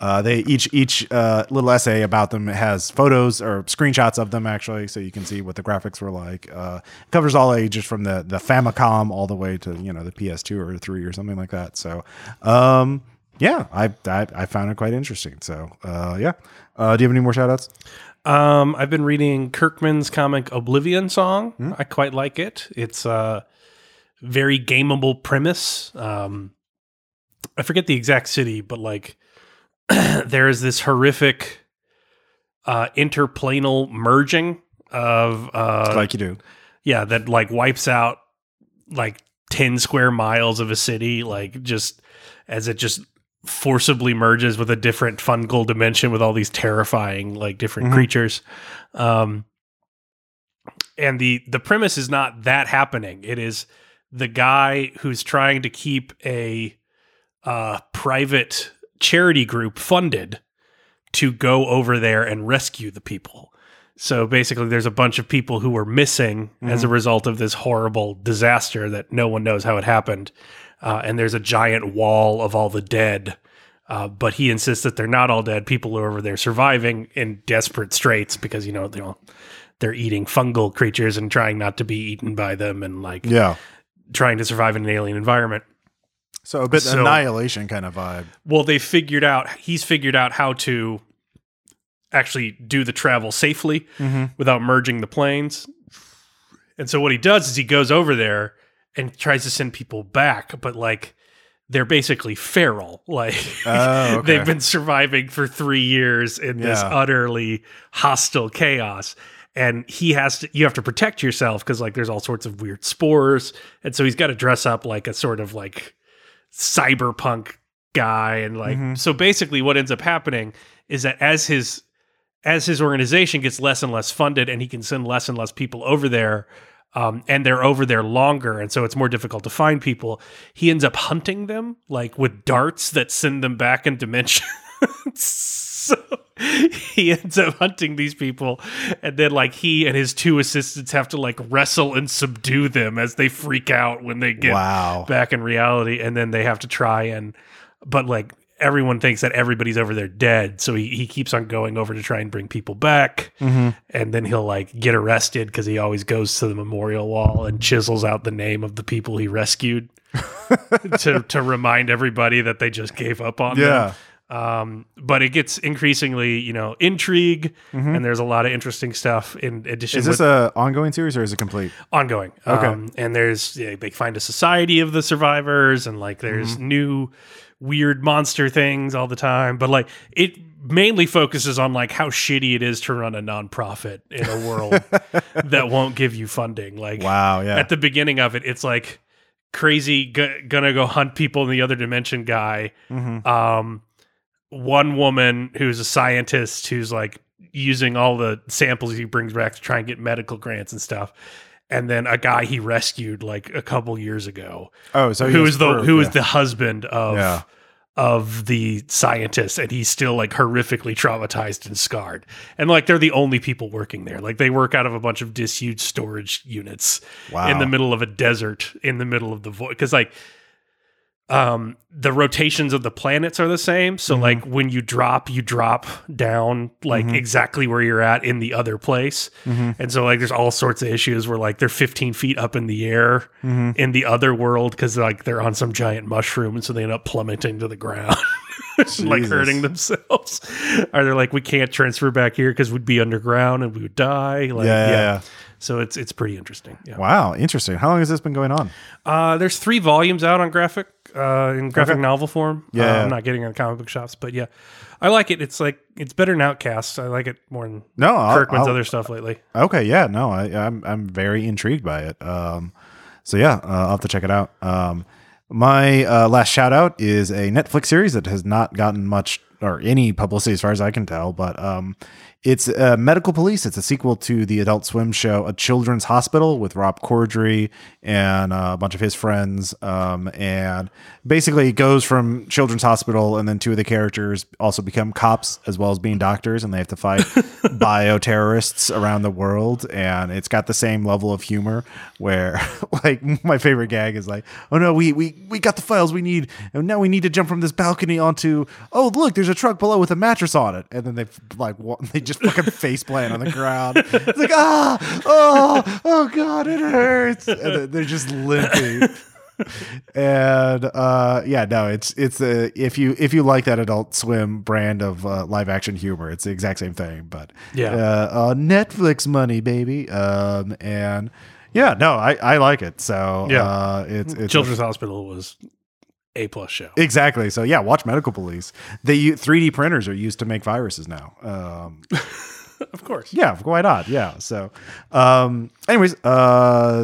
They each little essay about them has photos or screenshots of them, actually, so you can see what the graphics were like. Covers all ages from the Famicom all the way to, the PS2 or 3 or something like that. So, yeah, I found it quite interesting. So, yeah. Do you have any more shout outs? I've been reading Kirkman's comic Oblivion Song. Mm-hmm. I quite like it. It's a very gameable premise. I forget the exact city, but like there is this horrific interplanal merging of like you do. Yeah, that like wipes out like 10 square miles of a city, like just as it just forcibly merges with a different fungal dimension with all these terrifying like different mm-hmm. creatures. And the premise is not that happening. It is the guy who's trying to keep a private charity group funded to go over there and rescue the people. So basically there's a bunch of people who were missing mm-hmm. as a result of this horrible disaster that no one knows how it happened. And there's a giant wall of all the dead, but he insists that they're not all dead. People are over there surviving in desperate straits because, they're eating fungal creatures and trying not to be eaten by them and like trying to survive in an alien environment. So a bit annihilation kind of vibe. Well, he's figured out how to actually do the travel safely mm-hmm. without merging the planes. And so what he does is he goes over there and tries to send people back, but like they're basically feral. Like they've been surviving for 3 years in this utterly hostile chaos. And you have to protect yourself because like there's all sorts of weird spores. And so he's got to dress up like a sort of like cyberpunk guy. And like, mm-hmm. so basically what ends up happening is that as his organization gets less and less funded and he can send less and less people over there, and they're over there longer, and so it's more difficult to find people. He ends up hunting them, like, with darts that send them back in dimensions. So he ends up hunting these people, and then, like, he and his two assistants have to, like, wrestle and subdue them as they freak out when they get back in reality. And then they have to try and... But, like, everyone thinks that everybody's over there dead, so he keeps on going over to try and bring people back, mm-hmm. and then he'll like get arrested because he always goes to the memorial wall and chisels out the name of the people he rescued to remind everybody that they just gave up on them. But it gets increasingly, intrigue, mm-hmm. and there's a lot of interesting stuff in addition. Is this an ongoing series or is it complete? Ongoing. Okay. And there's they find a society of the survivors, and like there's mm-hmm. new weird monster things all the time, but like it mainly focuses on like how shitty it is to run a nonprofit in a world that won't give you funding. Like, at the beginning of it, it's like crazy gonna go hunt people in the other dimension guy. Mm-hmm. One woman who's a scientist who's like using all the samples he brings back to try and get medical grants and stuff. And then a guy he rescued like a couple years ago. Oh, so who is the husband of the scientist, and he's still like horrifically traumatized and scarred. And like they're the only people working there. Like they work out of a bunch of disused storage units in the middle of a desert, in the middle of the void. Because like the rotations of the planets are the same. So mm-hmm. like when you drop down like mm-hmm. exactly where you're at in the other place. Mm-hmm. And so like there's all sorts of issues where like they're 15 feet up in the air mm-hmm. in the other world because like they're on some giant mushroom, and so they end up plummeting to the ground. Like hurting themselves. Or they're like, we can't transfer back here because we'd be underground and we would die. Like, yeah. So it's pretty interesting. Yeah. Wow, interesting. How long has this been going on? There's 3 volumes out on graphic novel form. Yeah. I'm not getting it in comic book shops, but yeah. I like it. It's like it's better than Outcast. I like it more than Kirkman's other stuff lately. Okay, yeah. No, I'm very intrigued by it. So yeah, I'll have to check it out. My last shout out is a Netflix series that has not gotten much or any publicity as far as I can tell, but it's Medical Police. It's a sequel to the Adult Swim show, A Children's Hospital, with Rob Corddry and a bunch of his friends. And basically it goes from Children's Hospital, and then two of the characters also become cops as well as being doctors, and they have to fight bioterrorists around the world. And it's got the same level of humor where, like, my favorite gag is like, oh no, we got the files we need, and now we need to jump from this balcony onto, oh look, there's a truck below with a mattress on it, and then they just fucking face plant on the ground. It's like, oh god, it hurts, and they're just limping. And if you like that Adult Swim brand of live action humor, it's the exact same thing, but Netflix money, baby. I like it. So it's Children's Hospital was A+ show. Exactly. So yeah, watch Medical Police. They 3D printers are used to make viruses now. Of course. Yeah, why not? Yeah. So anyways,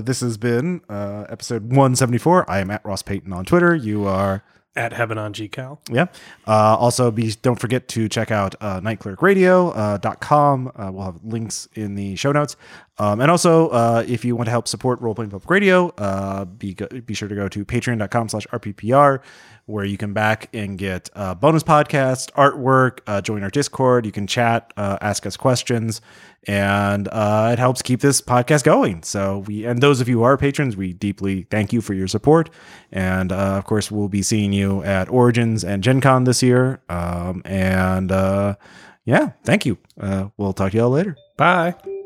this has been episode 174. I am at Ross Payton on Twitter. You are at Heaven on GCal. Yeah. Also, don't forget to check out nightclerkradio.com. We'll have links in the show notes. And also, if you want to help support Role Playing Public Radio, be sure to go to patreon.com/rppr, where you can back and get bonus podcasts, artwork, join our Discord. You can chat, ask us questions, and it helps keep this podcast going. So and those of you who are patrons, we deeply thank you for your support. And of course, we'll be seeing you at Origins and Gen Con this year. Thank you. We'll talk to y'all later. Bye.